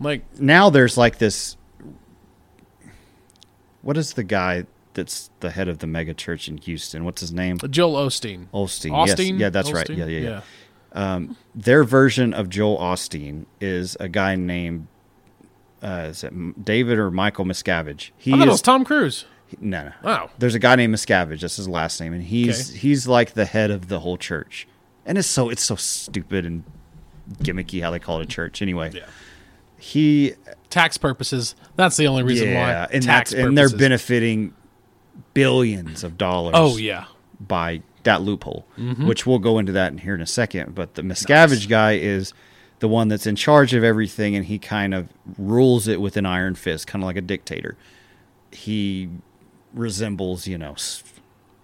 like now there's like this. What is the guy that's the head of the mega church in Houston? What's his name? Joel Osteen. Osteen. Osteen. Yes. Yeah, that's Osteen? Right. Yeah, yeah, yeah. yeah. Um, their version of Joel Osteen is a guy named uh, is it David or Michael Miscavige. He I thought is, it was Tom Cruise. He, no, no. Wow. There's a guy named Miscavige. That's his last name, and he's okay. he's like the head of the whole church. And it's so it's so stupid and gimmicky how they call it a church. Anyway, yeah. he tax purposes. That's the only reason yeah, why. And tax purposes. And they're benefiting billions of dollars. Oh yeah, by. That loophole, mm-hmm. which we'll go into that in here in a second. But the Miscavige nice. guy is the one that's in charge of everything, and he kind of rules it with an iron fist, kind of like a dictator. He resembles, you know,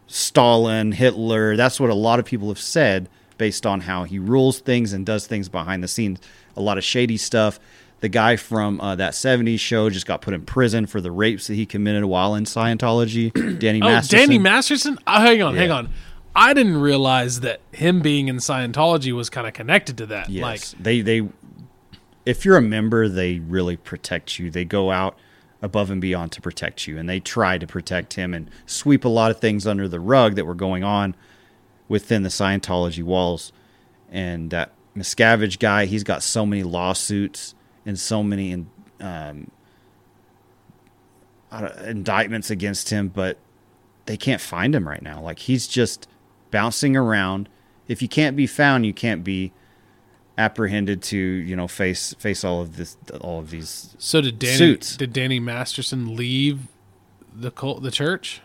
Stalin, Hitler. That's what a lot of people have said based on how he rules things and does things behind the scenes. A lot of shady stuff. The guy from uh, that seventies show just got put in prison for the rapes that he committed while in Scientology. Danny oh, Masterson. Danny Masterson? Oh, hang on, yeah. hang on. I didn't realize that him being in Scientology was kind of connected to that. Yes. Like they, they, if you're a member, they really protect you. They go out above and beyond to protect you, and they try to protect him and sweep a lot of things under the rug that were going on within the Scientology walls. And that Miscavige guy, he's got so many lawsuits and so many um, indictments against him, but they can't find him right now. Like, he's just bouncing around. If you can't be found, you can't be apprehended to, you know, face face all of this, all of these. So did Danny? Suits. Did Danny Masterson leave the cult, the church?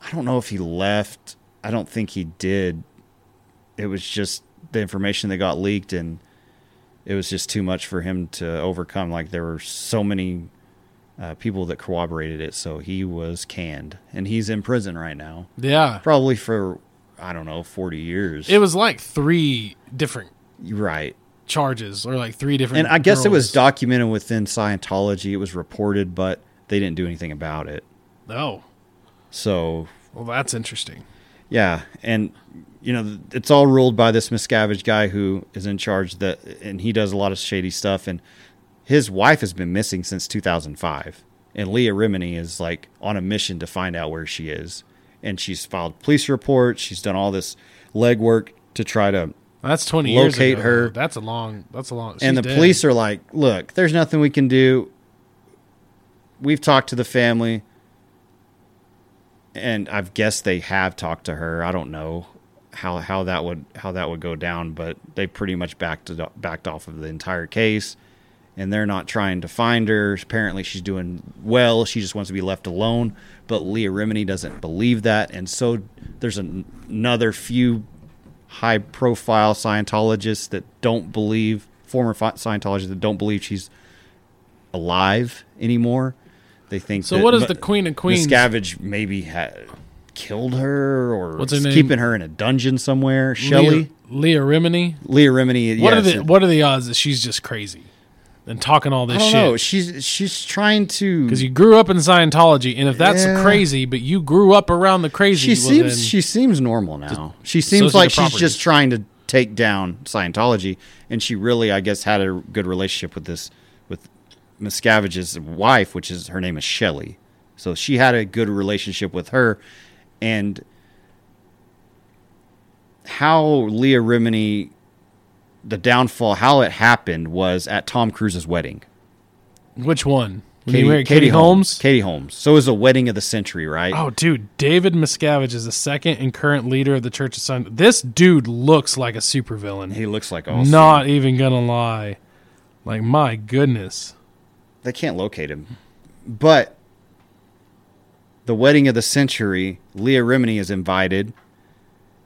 I don't know if he left. I don't think he did. It was just the information that got leaked, and it was just too much for him to overcome. Like, there were so many uh, people that corroborated it, so he was canned, and he's in prison right now. Yeah, probably for. I don't know, forty years. It was like three different right charges or like three different. And I guess girls. It was documented within Scientology. It was reported, but they didn't do anything about it. No. So. Well, that's interesting. Yeah. And, you know, it's all ruled by this Miscavige guy who is in charge that, and he does a lot of shady stuff. And his wife has been missing since two thousand five. And Leah Remini is like on a mission to find out where she is. and she's filed police reports. She's done all this legwork to try to that's twenty locate years ago, her. Though. That's a long. That's a long. She's and the dead. Police are like, "Look, there's nothing we can do. We've talked to the family, and I've guessed they have talked to her. I don't know how how that would how that would go down, but they pretty much backed backed off of the entire case." And they're not trying to find her. Apparently she's doing well. She just wants to be left alone. But Leah Remini doesn't believe that. And so there's an, another few high-profile Scientologists that don't believe, former Scientologists that don't believe she's alive anymore. They think so that what is the Queen of Queens? Miscavige maybe had killed her or keeping her in a dungeon somewhere. Shelley? Leah, Leah Remini? Leah Remini, what yes. Are the, what are the odds that she's just crazy? And talking all this shit. I don't know. She's, she's trying to... Because you grew up in Scientology, and if that's yeah. crazy, but you grew up around the crazy... She seems well then, she seems normal now. She seems like she's just trying to take down Scientology, and she really, I guess, had a good relationship with this with Miscavige's wife, which is her name is Shelley. So she had a good relationship with her, and how Leah Remini... The downfall, how it happened, was at Tom Cruise's wedding. Which one? Katie, Katie, Katie Holmes? Holmes? Katie Holmes. So it was the wedding of the century, right? Oh, dude. David Miscavige is the second and current leader of the Church of Sun. This dude looks like a supervillain. He looks like Austin. Not even going to lie. Like, my goodness. They can't locate him. But the wedding of the century, Leah Remini is invited.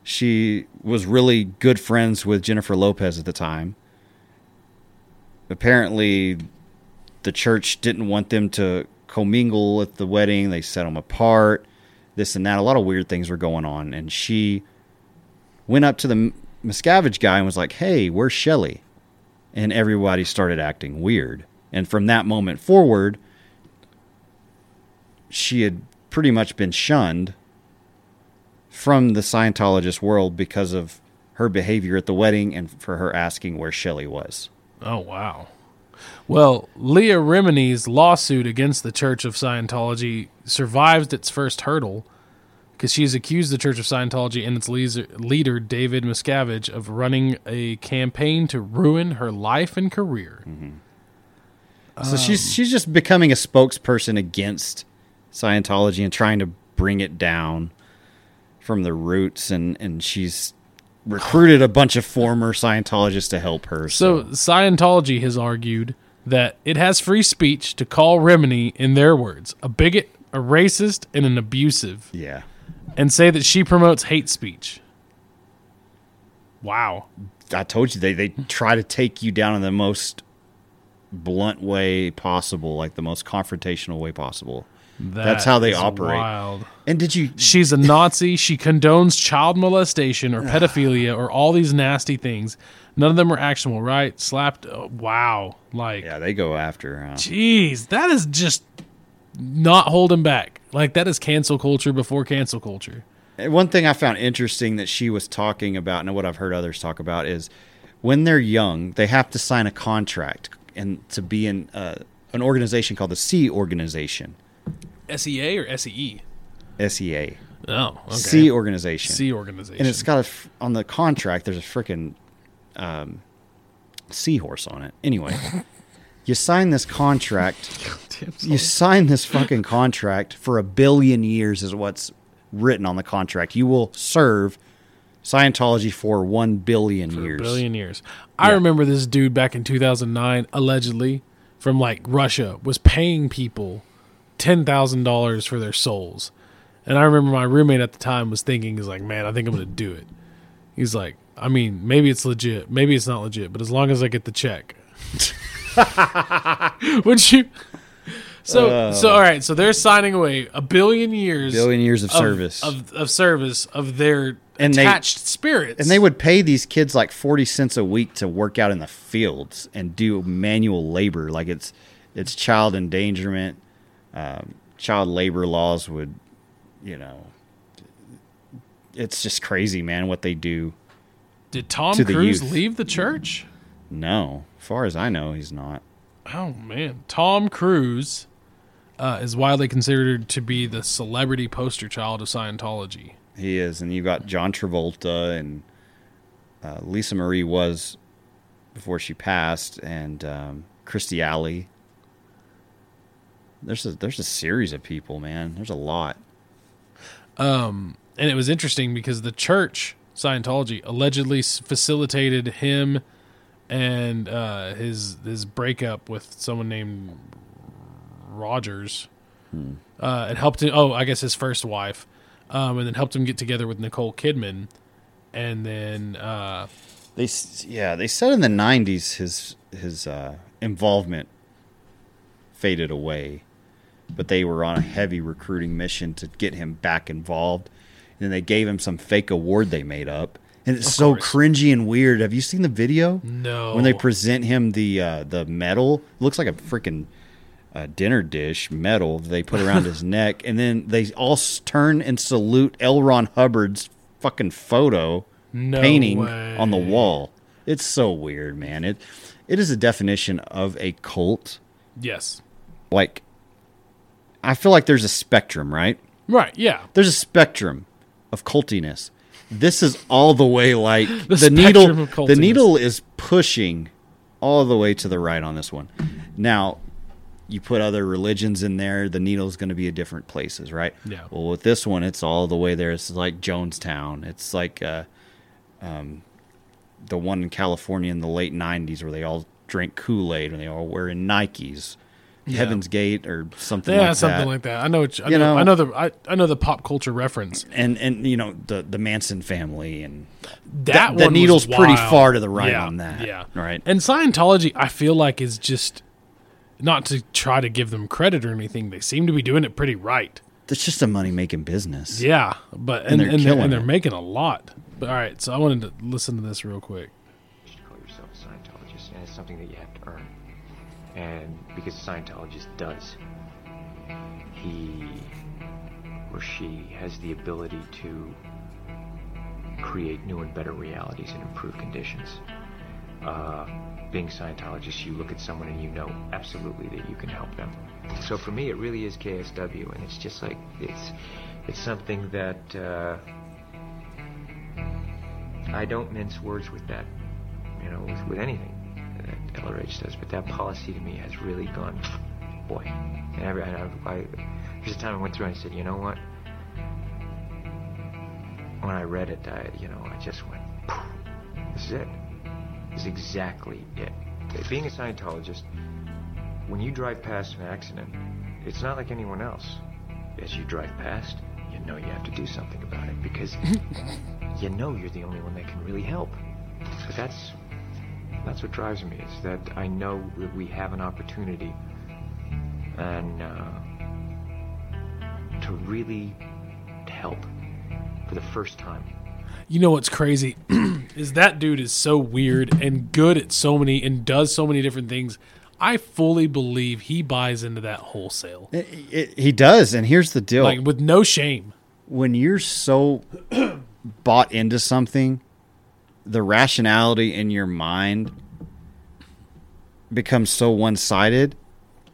She was really good friends with Jennifer Lopez at the time. Apparently, the church didn't want them to commingle at the wedding. They set them apart, this and that. A lot of weird things were going on. And she went up to the Miscavige guy and was like, hey, where's Shelley? And everybody started acting weird. And from that moment forward, she had pretty much been shunned from the Scientologist world because of her behavior at the wedding and for her asking where Shelley was. Oh, wow. Well, Leah Remini's lawsuit against the Church of Scientology survived its first hurdle because she's accused the Church of Scientology and its leader, David Miscavige, of running a campaign to ruin her life and career. Mm-hmm. Um, so she's, she's just becoming a spokesperson against Scientology and trying to bring it down from the roots, and, and she's recruited a bunch of former Scientologists to help her. So. so Scientology has argued that it has free speech to call Remini, in their words, a bigot, a racist, and an abusive. Yeah. And say that she promotes hate speech. Wow. I told you, they, they try to take you down in the most blunt way possible, like the most confrontational way possible. That That's how they operate. Wild. And did you? She's a Nazi. She condones child molestation or pedophilia or all these nasty things. None of them are actionable, right? Slapped. Oh, wow. Like, yeah, they go after her. Huh? Jeez, that is just not holding back. Like, that is cancel culture before cancel culture. And one thing I found interesting that she was talking about, and what I've heard others talk about, is when they're young, they have to sign a contract and to be in uh, an organization called the C organization. S E A or S E E? S E A. Oh, okay. C organization. C organization. And it's got a, f- on the contract, there's a freaking um, seahorse on it. Anyway, you sign this contract, you sign this fucking contract for a billion years is what's written on the contract. You will serve Scientology for one billion for years. A billion years. I yeah. remember this dude back in two thousand nine, allegedly, from like Russia, was paying people ten thousand dollars for their souls. And I remember my roommate at the time was thinking, he's like, man, I think I'm going to do it. He's like, I mean, maybe it's legit. Maybe it's not legit, but as long as I get the check. Would you? So, uh, so all right. So they're signing away a billion years. Billion years of, of service. Of, of service of their and attached they, spirits. And they would pay these kids like forty cents a week to work out in the fields and do manual labor. Like it's it's child endangerment. Um, child labor laws would, you know, it's just crazy, man, what they do. Did Tom Cruise leave the church? No. As far as I know, he's not. Oh, man. Tom Cruise uh, is widely considered to be the celebrity poster child of Scientology. He is, and you've got John Travolta, and uh, Lisa Marie was before she passed, and um, Christy Alley. There's a, there's a series of people, man. There's a lot. Um, and it was interesting because the church, Scientology, allegedly facilitated him and uh, his his breakup with someone named Rogers. Hmm. Uh, it helped him. Oh, I guess his first wife. Um, and then helped him get together with Nicole Kidman. And then... Uh, they Yeah, they said in the nineties his, his uh, involvement faded away. But they were on a heavy recruiting mission to get him back involved. And then they gave him some fake award they made up. And it's so cringy and weird. Have you seen the video? No. When they present him the uh, the medal, it looks like a freaking uh, dinner dish medal they put around his neck. And then they all turn and salute L. Ron Hubbard's fucking photo no painting way. on the wall. It's so weird, man. It It is a definition of a cult. Yes. Like... I feel like there's a spectrum, right? Right, yeah. There's a spectrum of cultiness. This is all the way like the, the needle. The needle is pushing all the way to the right on this one. Now, you put other religions in there, the needle's going to be at different places, right? Yeah. Well, with this one, it's all the way there. It's like Jonestown. It's like uh, um, the one in California in the late nineties where they all drink Kool-Aid and they all wear in Nikes. Yeah. Heaven's Gate or something yeah, like that. Yeah, something like that. I know what you, I you know, know I know the I, I know the pop culture reference. And and you know the the Manson family and that, that the needle's pretty far to the right yeah, on that. Yeah. Right. And Scientology I feel like is just not to try to give them credit or anything. They seem to be doing it pretty right. It's just a money making business. Yeah, but and and they're, and they're, and they're making a lot. But all right, so I wanted to listen to this real quick. You should call yourself a Scientologist and it's something that you have to earn. And because a Scientologist does, he or she has the ability to create new and better realities and improve conditions. Uh, being Scientologists, you look at someone and you know absolutely that you can help them. So for me, it really is K S W, and it's just like, it's, it's something that uh, I don't mince words with that, you know, with, with anything. That L R H does, but that policy to me has really gone, boy. And every, I, I, there's a time I went through and I said, you know what? When I read it, I, you know, I just went, this is it. This is exactly it. Being a Scientologist, when you drive past an accident, it's not like anyone else. As you drive past, you know you have to do something about it because you know you're the only one that can really help. But that's... That's what drives me, is that I know that we have an opportunity and uh, to really help for the first time. You know what's crazy is that dude is so weird and good at so many and does so many different things. I fully believe he buys into that wholesale. It, it, he does, and here's the deal. Like, with no shame. When you're so bought into something... the rationality in your mind becomes so one-sided.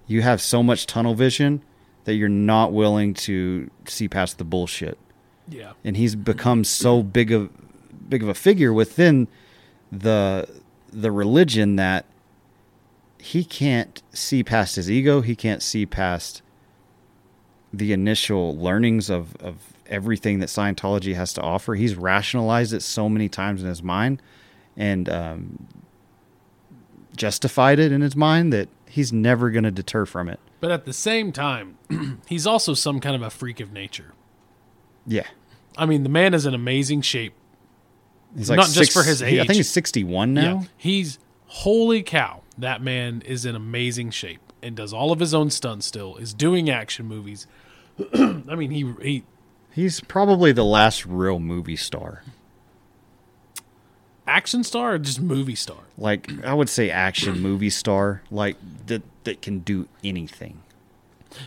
You have so much tunnel vision that you're not willing to see past the bullshit. Yeah. And he's become so big of big of a figure within the the religion that he can't see past his ego. He can't see past the initial learnings of, of everything that Scientology has to offer. He's rationalized it so many times in his mind and um, justified it in his mind that he's never going to deter from it. But at the same time, he's also some kind of a freak of nature. Yeah. I mean, the man is in amazing shape. He's like Not six, just for his age. I think he's sixty-one now. Yeah. He's, holy cow, that man is in amazing shape and does all of his own stunts still, is doing action movies. I mean, he... he He's probably the last real movie star. Action star or just movie star? Like, I would say action movie star, like that that can do anything.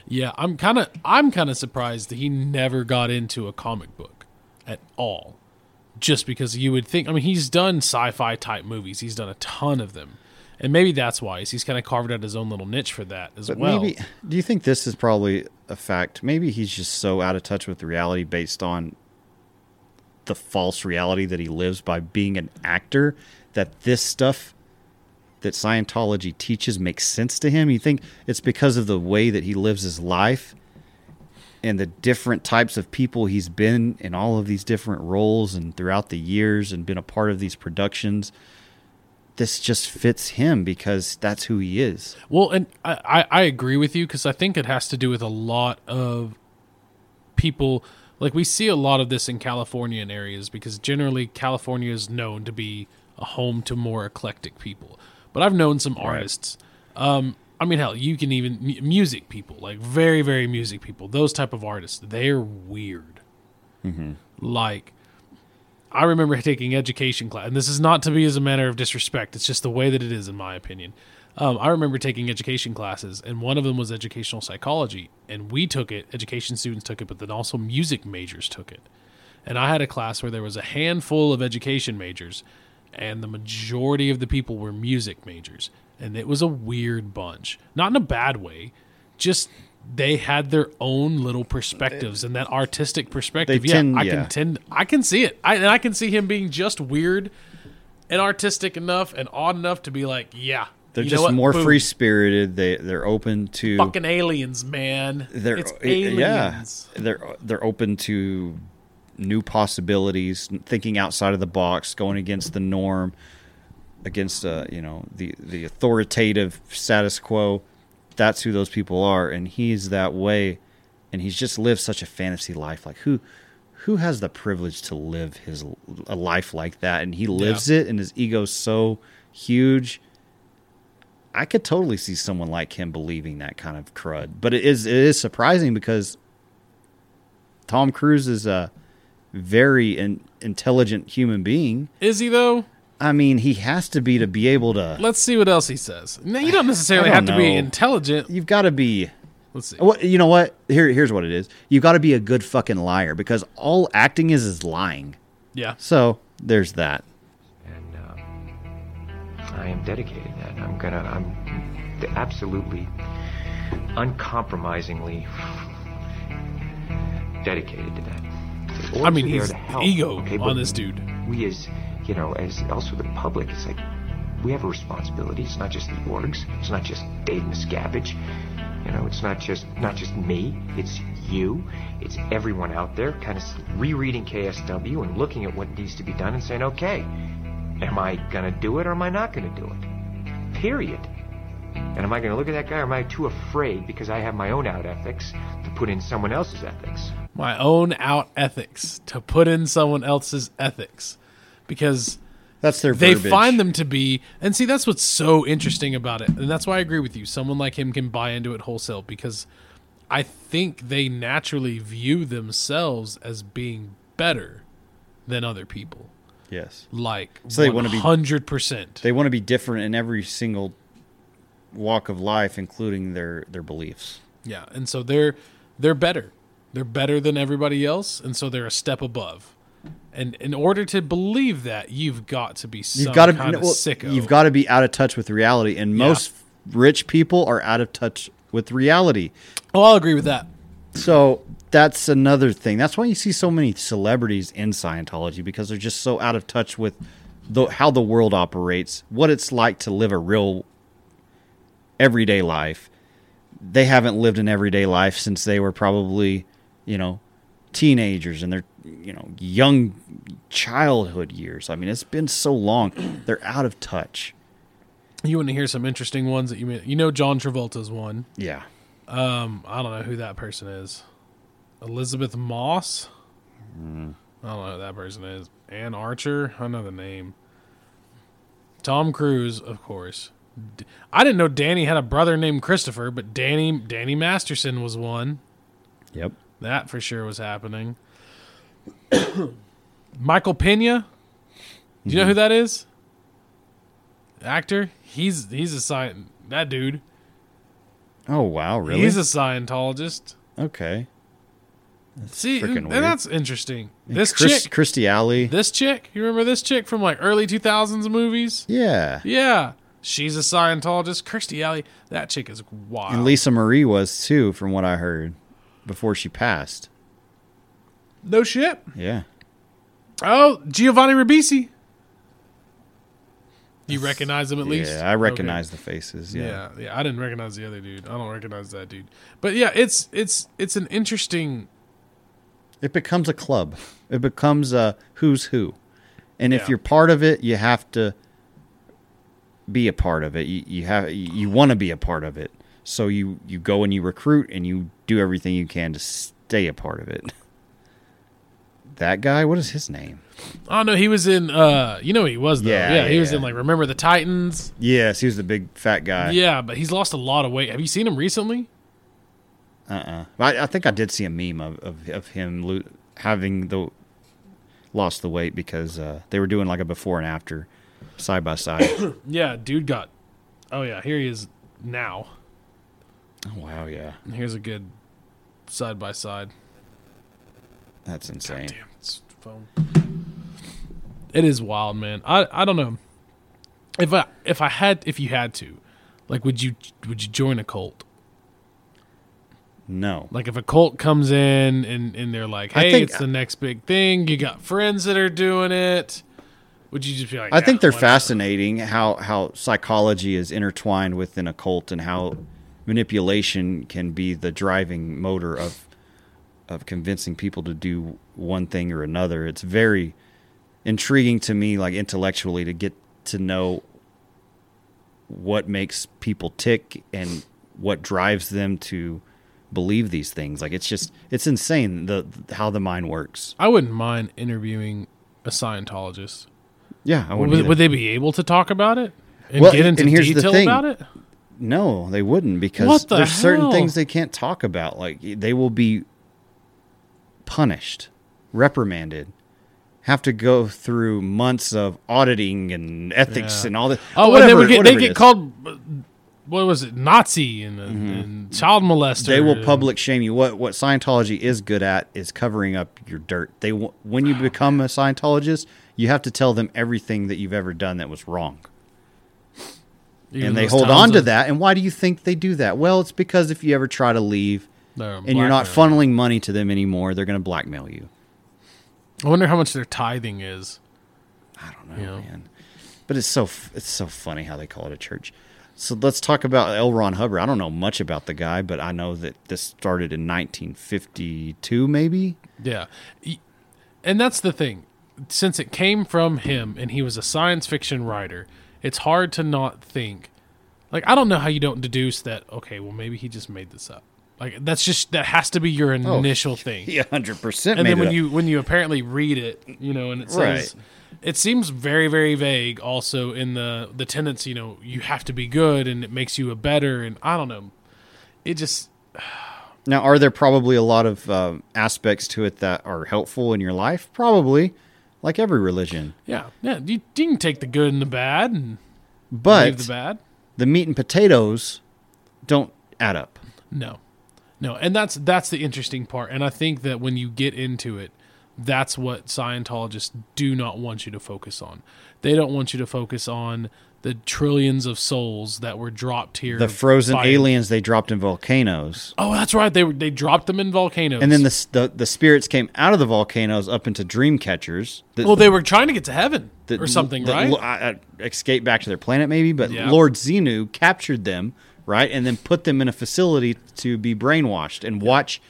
Yeah, I'm kind of I'm kind of surprised that he never got into a comic book at all. Just because you would think, I mean, he's done sci-fi type movies. He's done a ton of them. And maybe that's why he's kind of carved out his own little niche for that as but well. Maybe, do you think this is probably a fact? Maybe he's just so out of touch with reality based on the false reality that he lives by being an actor that this stuff that Scientology teaches makes sense to him. You think it's because of the way that he lives his life and the different types of people he's been in all of these different roles and throughout the years and been a part of these productions. This just fits him because that's who he is. Well, and I, I agree with you because I think it has to do with a lot of people. Like, we see a lot of this in Californian areas because generally California is known to be a home to more eclectic people. But I've known some artists. Right. Um, I mean, hell, you can even music people, like very, very music people. Those type of artists, they're weird. Mm-hmm. Like, I remember taking education class, and this is not to be as a matter of disrespect. It's just the way that it is, in my opinion. Um, I remember taking education classes, and one of them was educational psychology, and we took it. Education students took it, but then also music majors took it. And I had a class where there was a handful of education majors, and the majority of the people were music majors. And it was a weird bunch. Not in a bad way. Just they had their own little perspectives. And that artistic perspective, yeah, tend, I yeah. can tend, I can see it. I, and I can see him being just weird and artistic enough and odd enough to be like, yeah. They're you know just what? more Boom. free-spirited. They, they're open to... Fucking aliens, man. They're, it's aliens. Yeah. They're, they're open to... new possibilities, thinking outside of the box, going against the norm, against uh, you know the the authoritative status quo. That's who those people are, and he's that way, and he's just lived such a fantasy life. Like who who has the privilege to live his a life like that? And he lives yeah. it, and his ego's so huge. I could totally see someone like him believing that kind of crud, but it is it is surprising because Tom Cruise is a very in, intelligent human being. Is he though? I mean, he has to be to be able to. Let's see what else he says. Now, you don't necessarily don't have know. to be intelligent. You've got to be. Let's see. Well, you know what? Here, here's what it is. You've got to be a good fucking liar because all acting is is lying. Yeah. So there's that. And uh, I am dedicated to that. I'm gonna. I'm absolutely, uncompromisingly dedicated to that. I mean, he's ego okay, on this dude. We as, you know, as also the public, it's like, we have a responsibility. It's not just the orgs. It's not just Dave Miscavige. You know, it's not just not just me. It's you. It's everyone out there kind of rereading K S W and looking at what needs to be done and saying, okay, am I going to do it or am I not going to do it? Period. And am I going to look at that guy or am I too afraid because I have my own out ethics to put in someone else's ethics? My own out ethics to put in someone else's ethics because that's their verbiage. They find them to be, and see, that's what's so interesting about it. And that's why I agree with you. Someone like him can buy into it wholesale because I think they naturally view themselves as being better than other people. Yes. Like so they want to be one hundred percent. They want to be different in every single walk of life, including their, their beliefs. Yeah. And so they're, they're better. They're better than everybody else, and so they're a step above. And in order to believe that, you've got to be some you've got to, kind of well, sicko. You've got to be out of touch with reality, and yeah. most rich people are out of touch with reality. Oh, I'll agree with that. So that's another thing. That's why you see so many celebrities in Scientology, because they're just so out of touch with the, how the world operates, what it's like to live a real everyday life. They haven't lived an everyday life since they were probably... you know, teenagers and their, you know, young childhood years. I mean, it's been so long. They're out of touch. You want to hear some interesting ones that you may, you know, John Travolta's one. Yeah. Um, I don't know who that person is. Elizabeth Moss. Mm. I don't know who that person is. Ann Archer. I know the name. Tom Cruise, of course. I didn't know Danny had a brother named Christopher, but Danny, Danny Masterson was one. Yep. That for sure was happening. Michael Pena. Do you mm-hmm. know who that is? Actor. He's he's a Scient- that dude. Oh wow, really? He's a Scientologist. Okay. That's See, and, and that's interesting. And this Chris, chick, Christy Alley. This chick, you remember this chick from like early two thousands movies? Yeah. Yeah. She's a Scientologist. Christy Alley, that chick is wild. And Lisa Marie was too, from what I heard, before she passed. No shit. Yeah. Oh, Giovanni Ribisi. You recognize him at least? Yeah, I recognize okay. the faces. Yeah. yeah, yeah. I didn't recognize the other dude. I don't recognize that dude. But yeah, it's it's it's an interesting. It becomes a club. It becomes a who's who, and yeah. if you're part of it, you have to be a part of it. You, you have you, you want to be a part of it, so you you go and you recruit and you do everything you can to stay a part of it. That guy, what is his name? Oh no, he was in. Uh, you know what he was though. Yeah, yeah he yeah. was in like Remember the Titans. Yes, he was the big fat guy. Yeah, but he's lost a lot of weight. Have you seen him recently? Uh uh-uh. uh. I, I think I did see a meme of of, of him lo- having the lost the weight because uh, they were doing like a before and after, side by side. Yeah, dude got. Oh yeah, here he is now. Oh wow, yeah. And here's a good side by side. That's insane. God damn, it's phone. It is wild, man. I, I don't know if I if I had if you had to, like, would you would you join a cult? No. Like if a cult comes in and, and they're like, hey, I think, it's the next big thing. You got friends that are doing it. Would you just be like? I yeah, think they're whatever. fascinating how how psychology is intertwined within a cult and how manipulation can be the driving motor of. of convincing people to do one thing or another. It's very intriguing to me, like intellectually, to get to know what makes people tick and what drives them to believe these things. Like it's just, it's insane the, the how the mind works. I wouldn't mind interviewing a Scientologist. Yeah. I wouldn't would, would they be able to talk about it and well, get into and here's detail the thing. about it? No, they wouldn't, because the there's hell? certain things they can't talk about. Like they will be punished, reprimanded, have to go through months of auditing and ethics yeah. and all that. Oh, whatever, and they would get, they get called, what was it, Nazi and, mm-hmm. and child molester. They will public shame you. What what Scientology is good at is covering up your dirt. They When you become a Scientologist, you have to tell them everything that you've ever done that was wrong. Even and they hold on to of- that. And why do you think they do that? Well, it's because if you ever try to leave, and you're not funneling money to them anymore, they're going to blackmail you. I wonder how much their tithing is. I don't know, you know? man. But it's so it's so funny how they call it a church. So let's talk about L. Ron Hubbard. I don't know much about the guy, but I know that this started in nineteen fifty-two, maybe? Yeah. And that's the thing. Since it came from him and he was a science fiction writer, it's hard to not think. Like, I don't know how you don't deduce that, okay, well, maybe he just made this up. Like that's just that has to be your initial oh, thing. Yeah, one hundred percent. And then when you when you apparently read it, you know, and it says right. it seems very very vague. Also in the the tenets, you know, you have to be good, and it makes you a better. And I don't know, it just now are there probably a lot of uh, aspects to it that are helpful in your life? Probably, like every religion. Yeah, yeah. You, you can take the good and the bad, and but leave the bad. The meat and potatoes don't add up. No. No, and that's that's the interesting part, and I think that when you get into it, that's what Scientologists do not want you to focus on. They don't want you to focus on the trillions of souls that were dropped here. The frozen by, aliens they dropped in volcanoes. Oh, that's right. They they dropped them in volcanoes. And then the the, the spirits came out of the volcanoes up into dream catchers. The, well, they were trying to get to heaven the, or something, the, right? I, I escape back to their planet maybe, but yeah. Lord Xenu captured them. Right, and then put them in a facility to be brainwashed and watch,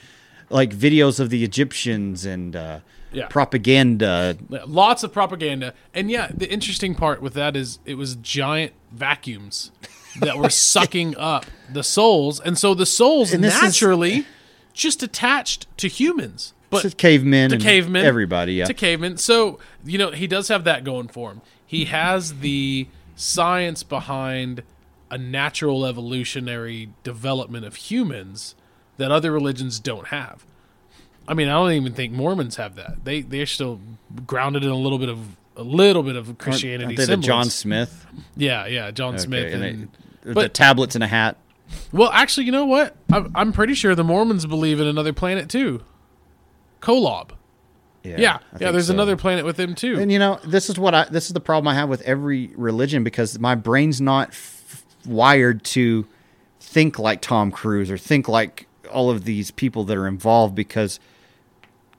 like, videos of the Egyptians and uh, yeah. propaganda. Lots of propaganda. And, yeah, the interesting part with that is it was giant vacuums that were sucking up the souls. And so the souls naturally is, just attached to humans. But to cavemen to and cavemen, everybody. Yeah. To cavemen. So, you know, he does have that going for him. He has the science behind a natural evolutionary development of humans that other religions don't have. I mean, I don't even think Mormons have that. They they're still grounded in a little bit of a little bit of Christianity. Aren't they the John Smith? Yeah, yeah, John okay, Smith and, and they, but, the tablets and a hat. Well, actually, you know what? I'm, I'm pretty sure the Mormons believe in another planet too. Kolob. Yeah, yeah. yeah there's so. another planet with him too. And you know, this is what I this is the problem I have with every religion, because my brain's not f- wired to think like Tom Cruise or think like all of these people that are involved, because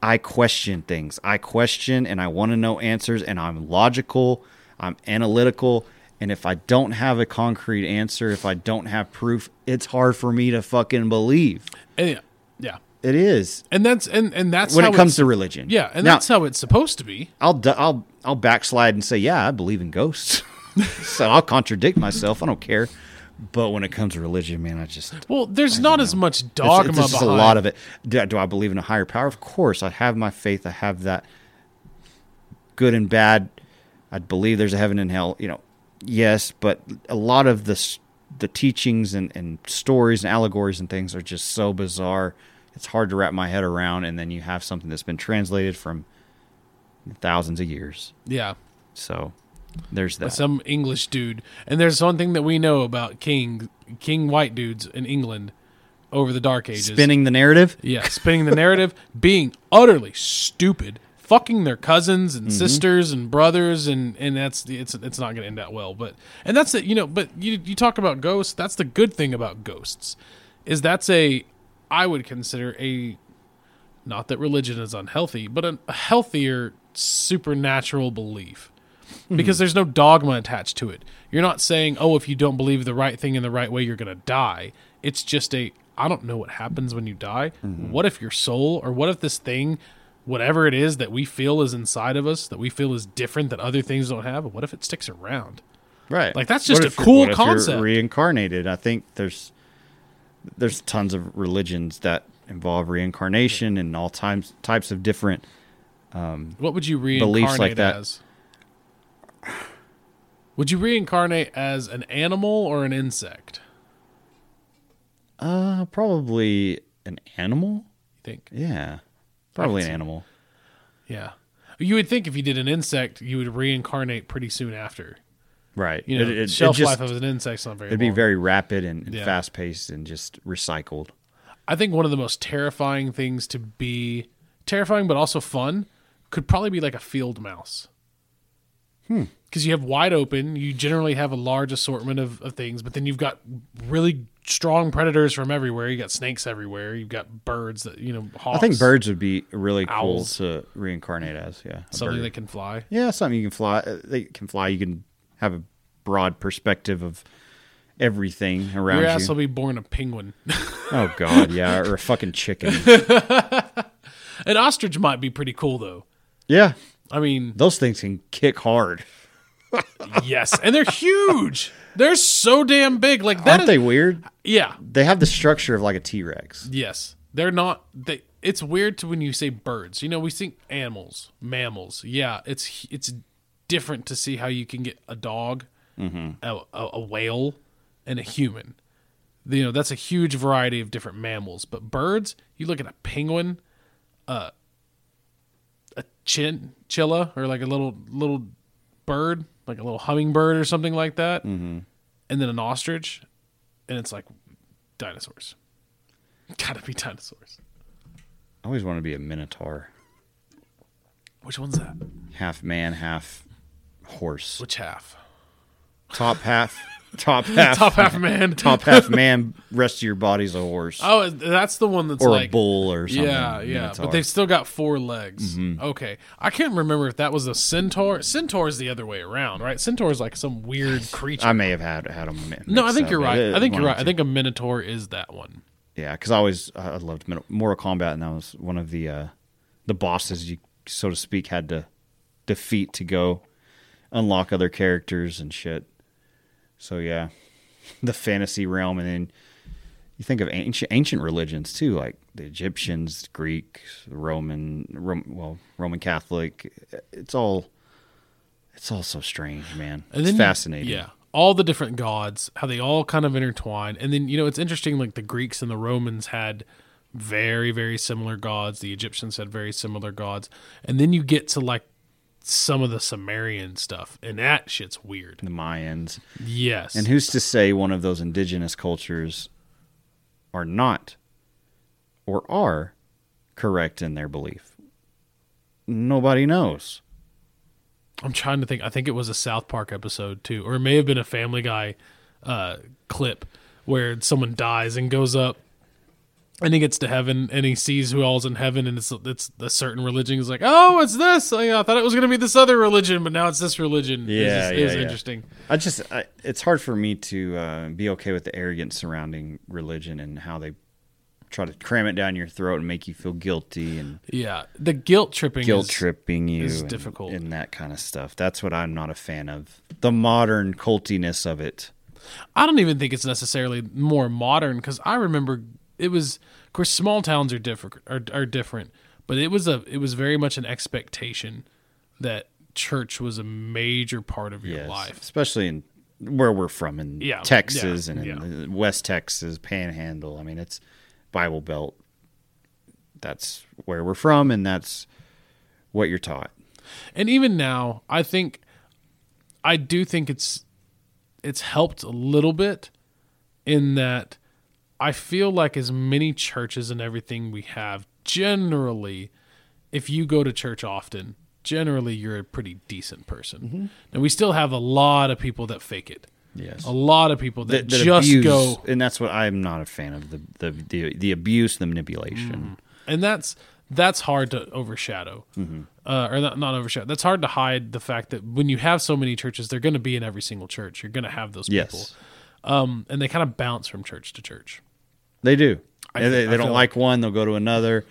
I question things. I question and I want to know answers, and I'm logical, I'm analytical, and if I don't have a concrete answer, if I don't have proof, it's hard for me to fucking believe. And yeah. Yeah. It is, and that's and, and that's when how it comes to religion. Yeah, and now, that's how it's supposed to be. I'll I'll I'll backslide and say, yeah, I believe in ghosts, so I'll contradict myself. I don't care. But when it comes to religion, man, I just well, there's I not as know. much dogma. It's, it's just behind. a lot of it. Do, do I believe in a higher power? Of course, I have my faith. I have that good and bad. I believe there's a heaven and hell. You know, yes, but a lot of the the teachings and, and stories and allegories and things are just so bizarre. It's hard to wrap my head around, and then you have something that's been translated from thousands of years. Yeah. So there's that. But some English dude. And there's one thing that we know about king king white dudes in England over the Dark Ages. Spinning the narrative? Yeah, spinning the narrative, being utterly stupid, fucking their cousins and mm-hmm. sisters and brothers, and, and that's it's it's not going to end that well. But and that's it, you know, but you you talk about ghosts, that's the good thing about ghosts. Is that's a I would consider a, not that religion is unhealthy, but a healthier supernatural belief, because mm-hmm. there's no dogma attached to it. You're not saying, oh, if you don't believe the right thing in the right way, you're going to die. It's just a, I don't know what happens when you die. Mm-hmm. What if your soul, or what if this thing, whatever it is that we feel is inside of us, that we feel is different, that other things don't have, what if it sticks around? Right. Like, that's just a cool concept. What if you're reincarnated? I think there's, There's tons of religions that involve reincarnation and all times types of different um, what would you reincarnate beliefs like that. as? Would you reincarnate as an animal or an insect? Uh, probably an animal. You think? Yeah, probably an animal. Yeah, you would think if you did an insect, you would reincarnate pretty soon after. Right. You know, it, it, shelf it just, life of an insect's not very long. It'd be very rapid and, and yeah. fast-paced and just recycled. I think one of the most terrifying things to be, terrifying but also fun, could probably be like a field mouse. Hmm. Because you have wide open, you generally have a large assortment of, of things, but then you've got really strong predators from everywhere. You got snakes everywhere. You've got birds that, you know, hawks. I think birds would be really owls. cool to reincarnate as, yeah. Something bird. that can fly. Yeah, something you can fly. They can fly. You can have a broad perspective of everything around you. Your ass will be born a penguin. Oh, God, yeah, or a fucking chicken. An ostrich might be pretty cool, though. Yeah. I mean... those things can kick hard. Yes, and they're huge. They're so damn big. Like that Aren't is, they weird? Yeah. They have the structure of like a T-Rex. Yes. They're not... They, it's weird to when you say birds. You know, we think animals, mammals. Yeah, it's it's... different to see how you can get a dog, mm-hmm. a, a, a whale, and a human. You know, that's a huge variety of different mammals. But birds, you look at a penguin, uh, a chinchilla, or like a little little bird, like a little hummingbird or something like that, mm-hmm. and then an ostrich, and it's like dinosaurs. Gotta be dinosaurs. I always want to be a minotaur. Which one's that? Half man, half... horse. Which half? Top half. Top half. Top half man. Top half man. Rest of your body's a horse. Oh, that's the one that's or like... or a bull or something. Yeah, yeah. Minotaur. But they've still got four legs. Mm-hmm. Okay. I can't remember if that was a centaur. Centaur is the other way around, right? Centaur is like some weird creature. I may have had had a minotaur. No, I think you're right. It, I think you're right. I think a minotaur is that one. Yeah, because I always I loved Mortal Kombat, and that was one of the uh, the bosses you, so to speak, had to defeat to go unlock other characters and shit. So yeah, the fantasy realm, and then you think of ancient ancient religions too, like the Egyptians, Greeks, Roman, Rom, well, Roman Catholic. It's all, it's all so strange, man. And then, it's fascinating. Yeah, all the different gods, how they all kind of intertwine, and then you know it's interesting. Like the Greeks and the Romans had very, very similar gods. The Egyptians had very similar gods. And then you get to like some of the Sumerian stuff, and that shit's weird. The Mayans. Yes. And who's to say one of those indigenous cultures are not or are correct in their belief? nobody knows. I'm trying to think. I think it was a South Park episode too, or it may have been a Family Guy uh, clip where someone dies and goes up, and he gets to heaven and he sees who all's in heaven, and it's it's a certain religion. He's like, oh, it's this. I, I thought it was going to be this other religion, but now it's this religion. Yeah, it is yeah, yeah. interesting. I just, I, it's hard for me to uh, be okay with the arrogance surrounding religion and how they try to cram it down your throat and make you feel guilty. And yeah, the guilt tripping, guilt is, tripping you is and, difficult, and that kind of stuff. That's what I'm not a fan of. The modern cultiness of it. I don't even think it's necessarily more modern, because I remember. It was, of course, small towns are different. Are, are different, but it was a. It was very much an expectation that church was a major part of your yes, life, especially in where we're from in yeah, Texas yeah, and in yeah. West Texas Panhandle. I mean, it's Bible Belt. That's where we're from, and that's what you're taught. And even now, I think, I do think it's, it's helped a little bit, in that. I feel like as many churches and everything we have, generally, if you go to church often, generally you're a pretty decent person. Mm-hmm. And we still have a lot of people that fake it. Yes, a lot of people that, that, that just abuse, go, and that's what I'm not a fan of, the the the, the abuse, the manipulation, mm. and that's that's hard to overshadow, mm-hmm. uh, or not, not overshadow. That's hard to hide the fact that when you have so many churches, they're going to be in every single church. You're going to have those people, yes. um, and they kind of bounce from church to church. They do. I, they they I don't like one, they'll go to another.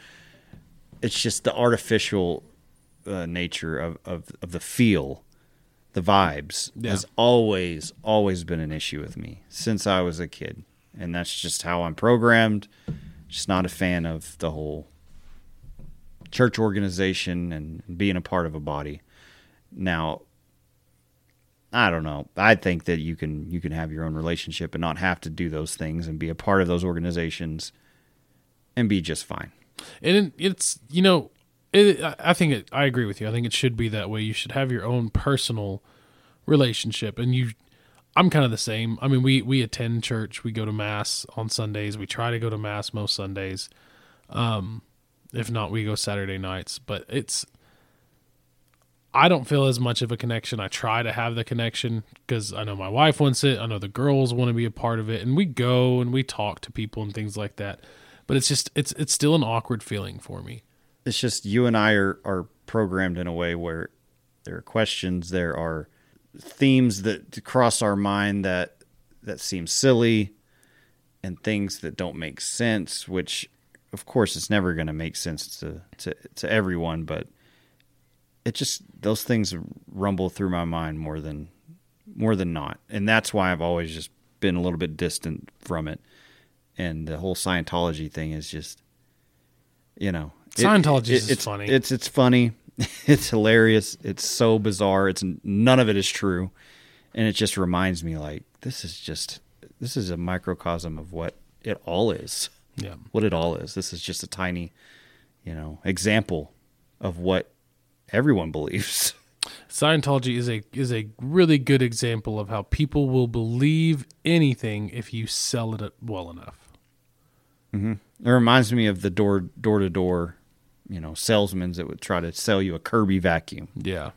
It's just the artificial uh, nature of, of, of the feel, the vibes, yeah. has always, always been an issue with me since I was a kid. And that's just how I'm programmed. Just not a fan of the whole church organization and being a part of a body. Now, I don't know. I think that you can you can have your own relationship and not have to do those things and be a part of those organizations and be just fine. And it's, you know, it, I think it, I agree with you. I think it should be that way. You should have your own personal relationship. And you, I'm kind of the same. I mean, we, we attend church. We go to Mass on Sundays. We try to go to Mass most Sundays. Um, if not, we go Saturday nights. But it's... I don't feel as much of a connection. I try to have the connection because I know my wife wants it. I know the girls want to be a part of it, and we go and we talk to people and things like that. But it's just, it's, it's still an awkward feeling for me. It's just you and I are, are programmed in a way where there are questions. There are themes that cross our mind that, that seem silly and things that don't make sense, which of course it's never going to make sense to, to, to everyone, but it just, those things rumble through my mind more than more than not. And that's why I've always just been a little bit distant from it. And the whole Scientology thing is just, you know. Scientology it, it, is it's, funny. It's it's funny. It's hilarious. It's so bizarre. It's none of it is true. And it just reminds me, like, this is just, this is a microcosm of what it all is. Yeah. What it all is. This is just a tiny, you know, example of what everyone believes. Scientology is a is a really good example of how people will believe anything if you sell it well enough. Mm-hmm. It reminds me of the door door to door, you know, salesmen that would try to sell you a Kirby vacuum. Yeah.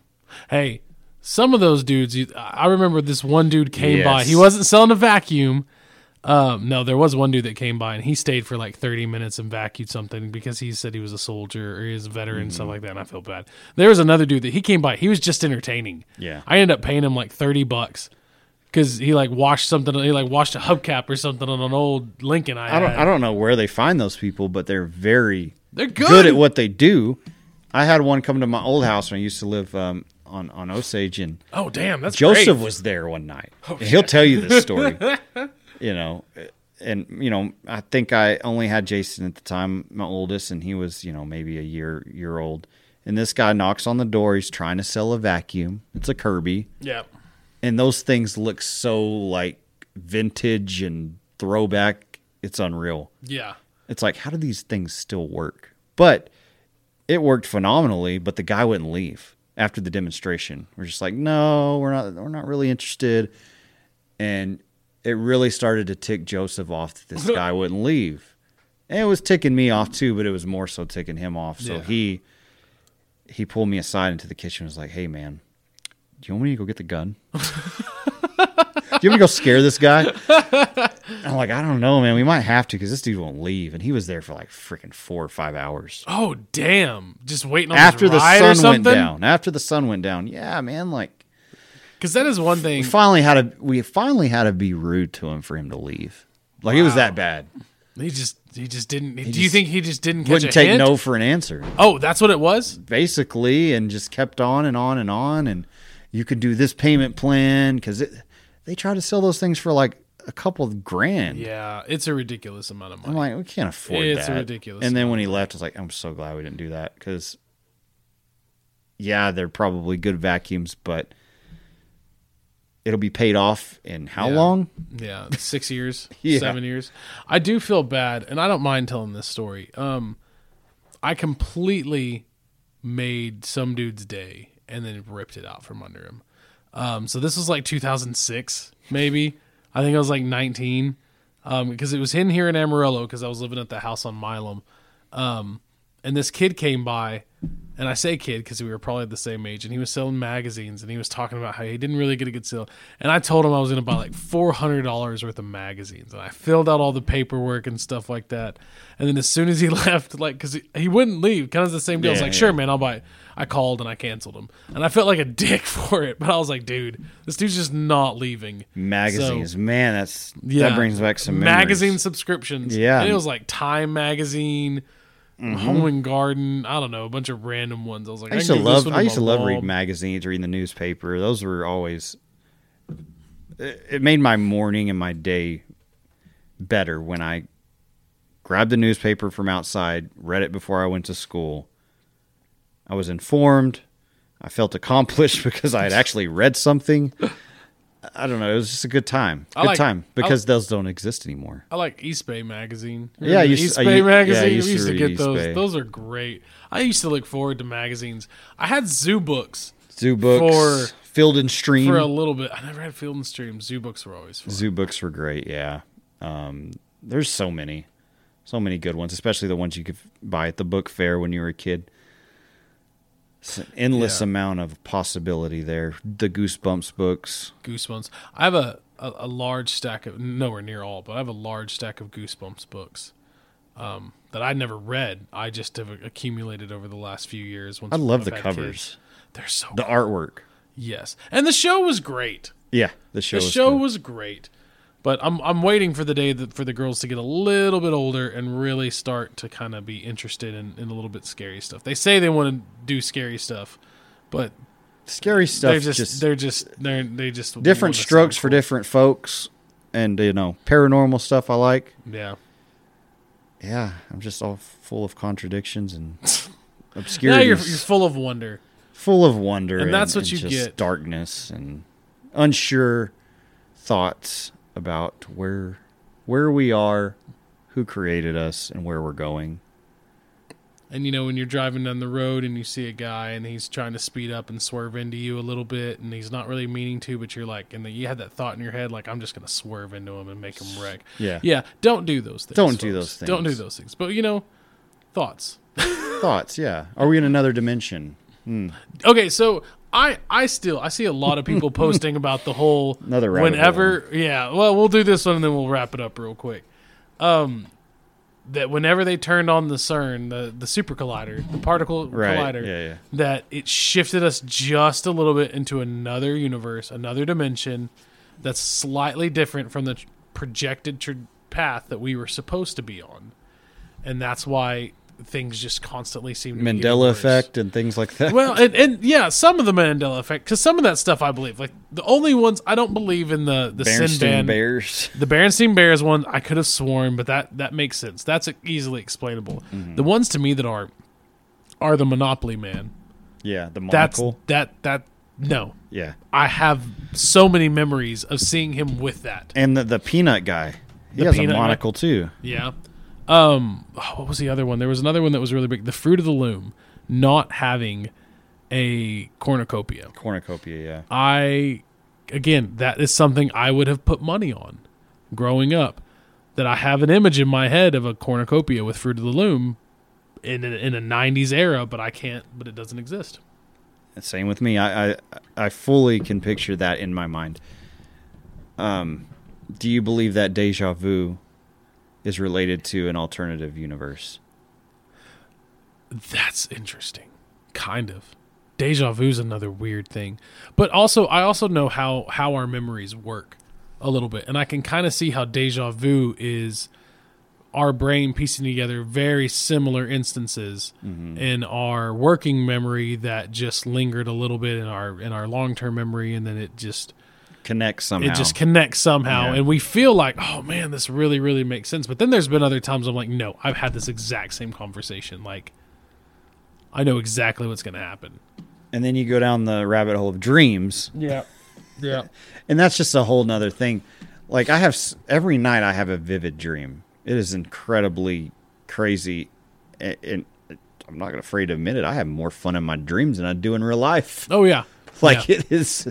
Hey, some of those dudes. I remember this one dude came yes. by. He wasn't selling a vacuum. Um, no, there was one dude that came by and he stayed for like thirty minutes and vacuumed something because he said he was a soldier or he was a veteran, mm-hmm. stuff like that. And I felt bad. There was another dude that he came by. He was just entertaining. Yeah. I ended up paying him like thirty bucks because he like washed something. He like washed a hubcap or something on an old Lincoln. I, I don't, had. I don't know where they find those people, but they're very they're good. good at what they do. I had one come to my old house when I used to live, um, on, on Osage, and oh damn, that's Joseph great. was there one night. Oh, he'll shit. tell you this story. You know, and, you know, I think I only had Jason at the time, my oldest, and he was, you know, maybe a year, year old. And this guy knocks on the door. He's trying to sell a vacuum. It's a Kirby. Yeah. And those things look so, like, vintage and throwback. It's unreal. Yeah. It's like, how do these things still work? But it worked phenomenally, but the guy wouldn't leave after the demonstration. We're just like, no, we're not, we're not really interested. And it really started to tick Joseph off that this guy wouldn't leave. And it was ticking me off too, but it was more so ticking him off. So yeah. he he pulled me aside into the kitchen and was like, hey, man, do you want me to go get the gun? Do you want me to go scare this guy? I'm like, I don't know, man. We might have to because this dude won't leave. And he was there for like freaking four or five hours. Oh, damn. Just waiting on after his the ride sun or something? went down. After the sun went down. Yeah, man. Like, because that is one thing. We finally had to, we finally had to be rude to him for him to leave. Like, wow. It was that bad. He just he just didn't. He do just, you think he just didn't catch wouldn't a take hint? No for an answer? Oh, that's what it was? Basically, and just kept on and on and on. And you could do this payment plan because they try to sell those things for like a couple of grand. Yeah, it's a ridiculous amount of money. I'm like, we can't afford it's that. It's ridiculous. And then when he left, I was like, I'm so glad we didn't do that because, yeah, they're probably good vacuums, but it'll be paid off in how yeah. long? Yeah, six years, yeah. seven years. I do feel bad, and I don't mind telling this story. Um, I completely made some dude's day and then ripped it out from under him. Um, so this was like two thousand six, maybe. I think I was like nineteen, um, because it was in here in Amarillo because I was living at the house on Milam. Um, and this kid came by. And I say kid because we were probably the same age, and he was selling magazines, and he was talking about how he didn't really get a good sale. And I told him I was going to buy like four hundred dollars worth of magazines, and I filled out all the paperwork and stuff like that. And then as soon as he left, like, because he, he wouldn't leave, kind of the same deal. Yeah, I was like, yeah. sure, man, I'll buy it. I called and I canceled him. And I felt like a dick for it, but I was like, dude, this dude's just not leaving. Magazines, so, man, that's yeah, that brings back some memories. Magazine subscriptions. Yeah. And it was like Time Magazine. Mm-hmm. Home and Garden, I don't know, a bunch of random ones. I was like, I used I to love, I used to love reading magazines, reading the newspaper. Those were always, it, it made my morning and my day better when I grabbed the newspaper from outside, read it before I went to school. I was informed. I felt accomplished because I had actually read something. I don't know. It was just a good time. Good like, time because I, those don't exist anymore. I like East Bay Magazine. Remember yeah, I used, East Bay I, Magazine. Yeah, I used, we used to, to get East those. Bay. Those are great. I used to look forward to magazines. I had Zoo Books. Zoo Books. For, Field and Stream. For a little bit. I never had Field and Stream. Zoo Books were always fun. Zoo Books were great, yeah. Um, there's so many. So many good ones, especially the ones you could buy at the book fair when you were a kid. It's an endless yeah. amount of possibility there. The Goosebumps books. Goosebumps. I have a, a, a large stack of, nowhere near all, but I have a large stack of Goosebumps books um, that I never read. I just have accumulated over the last few years. Once I love the covers. Kids. They're so The cool. artwork. Yes. And the show was great. Yeah, the show the was The show cool. was great. But I'm I'm waiting for the day that for the girls to get a little bit older and really start to kind of be interested in, in a little bit scary stuff. They say they want to do scary stuff, but scary stuff they're just, just they're just they're they just different strokes for cool. different folks, and you know, paranormal stuff I like. Yeah, yeah. I'm just all full of contradictions and obscurities. Now you're you're full of wonder, full of wonder, and, and that's what and you just get. Darkness and unsure thoughts about where where we are, who created us, and where we're going. And, you know, when you're driving down the road and you see a guy and he's trying to speed up and swerve into you a little bit and he's not really meaning to, but you're like, and the, you had that thought in your head, like, I'm just going to swerve into him and make him wreck. Yeah. Yeah. Don't do those things. Don't folks. do those things. Don't do those things. But, you know, thoughts. Thoughts, yeah. Are we in another dimension? Hmm. Okay, so... I, I still, I see a lot of people posting about the whole, Another whenever, one. yeah, well, we'll do this one and then we'll wrap it up real quick. Um, that whenever they turned on the CERN, the, the super collider, the particle right. collider, yeah, yeah. that it shifted us just a little bit into another universe, another dimension that's slightly different from the projected tr- path that we were supposed to be on. And that's why... things just constantly seem to Mandela effect and things like that. Well, and, and yeah, some of the Mandela effect, because some of that stuff I believe. Like the only ones I don't believe in the the Berenstain Bears, the Berenstain Bears one. I could have sworn, but that that makes sense. That's easily explainable. Mm-hmm. The ones to me that are are the Monopoly Man. Yeah, the monocle. That's, that that no. Yeah, I have so many memories of seeing him with that. And the, the peanut guy. He the has a monocle guy. too. Yeah. Um, what was the other one? There was another one that was really big. The Fruit of the Loom not having a cornucopia. Cornucopia, yeah. I, again, that is something I would have put money on growing up, that I have an image in my head of a cornucopia with Fruit of the Loom in a, in a nineties era, but I can't, but it doesn't exist. Same with me. I, I, I fully can picture that in my mind. Um, do you believe that deja vu is related to an alternative universe? That's interesting. Kind of. Deja vu is another weird thing, but also I also know how, how our memories work a little bit, and I can kind of see how deja vu is our brain piecing together very similar instances mm-hmm. in our working memory that just lingered a little bit in our in our long-term memory, and then it just connects somehow. It just connects somehow, yeah. And we feel like, oh man, this really, really makes sense. But then there's been other times I'm like, no, I've had this exact same conversation. Like, I know exactly what's going to happen. And then you go down the rabbit hole of dreams. Yeah, yeah. And that's just a whole nother thing. Like, I have every night I have a vivid dream. It is incredibly crazy, and I'm not afraid to admit it. I have more fun in my dreams than I do in real life. Oh yeah, like yeah. it is.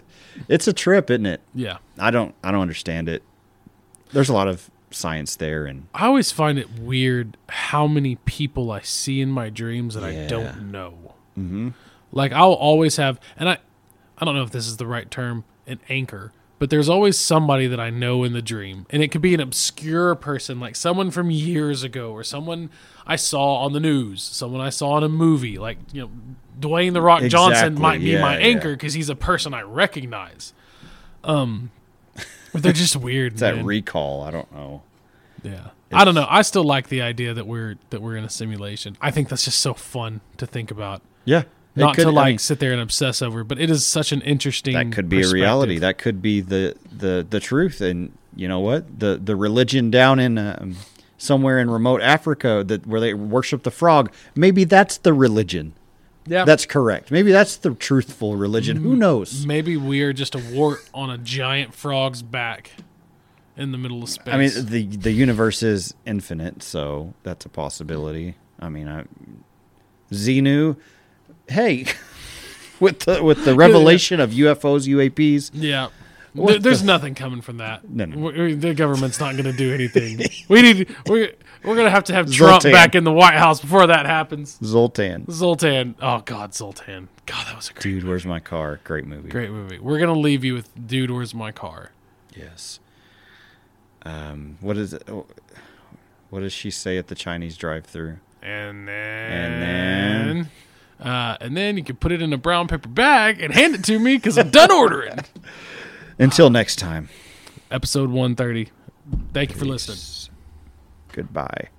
It's a trip, isn't it? Yeah. I don't. I don't understand it. There's a lot of science there, and I always find it weird how many people I see in my dreams that yeah. I don't know. Mm-hmm. Like I'll always have, and I, I don't know if this is the right term, an anchor. But there's always somebody that I know in the dream. And it could be an obscure person, like someone from years ago or someone I saw on the news, someone I saw in a movie. Like, you know, Dwayne The Rock exactly. Johnson might yeah, be my yeah. anchor because he's a person I recognize. Um, but they're just weird. It's man. That recall. I don't know. Yeah. It's... I don't know. I still like the idea that we're that we're in a simulation. I think that's just so fun to think about. Yeah. Not could, to like I mean, sit there and obsess over, but it is such an interesting. That could be a reality. That could be the, the, the truth, and you know what? The the religion down in um, somewhere in remote Africa that where they worship the frog. Maybe that's the religion. Yeah, that's correct. Maybe that's the truthful religion. Who knows? Maybe we are just a wart on a giant frog's back in the middle of space. I mean, the the universe is infinite, so that's a possibility. I mean, I, Xenu. Hey, with the with the revelation of U F Os, U A Ps. Yeah. There, there's the... nothing coming from that. No, no. We're, the government's not going to do anything. we need we're, we're going to have to have Zoltan. Trump back in the White House before that happens. Zoltan. Zoltan. Oh, God, Zoltan. God, that was a great Dude, movie. Where's My Car? Great movie. Great movie. We're going to leave you with Dude, Where's My Car? Yes. Um. What is it? What does she say at the Chinese drive-thru? And then... And then... Uh, and then you can put it in a brown paper bag and hand it to me because I'm done ordering. Until next time. Episode one thirty. Thank Peace. You for listening. Goodbye.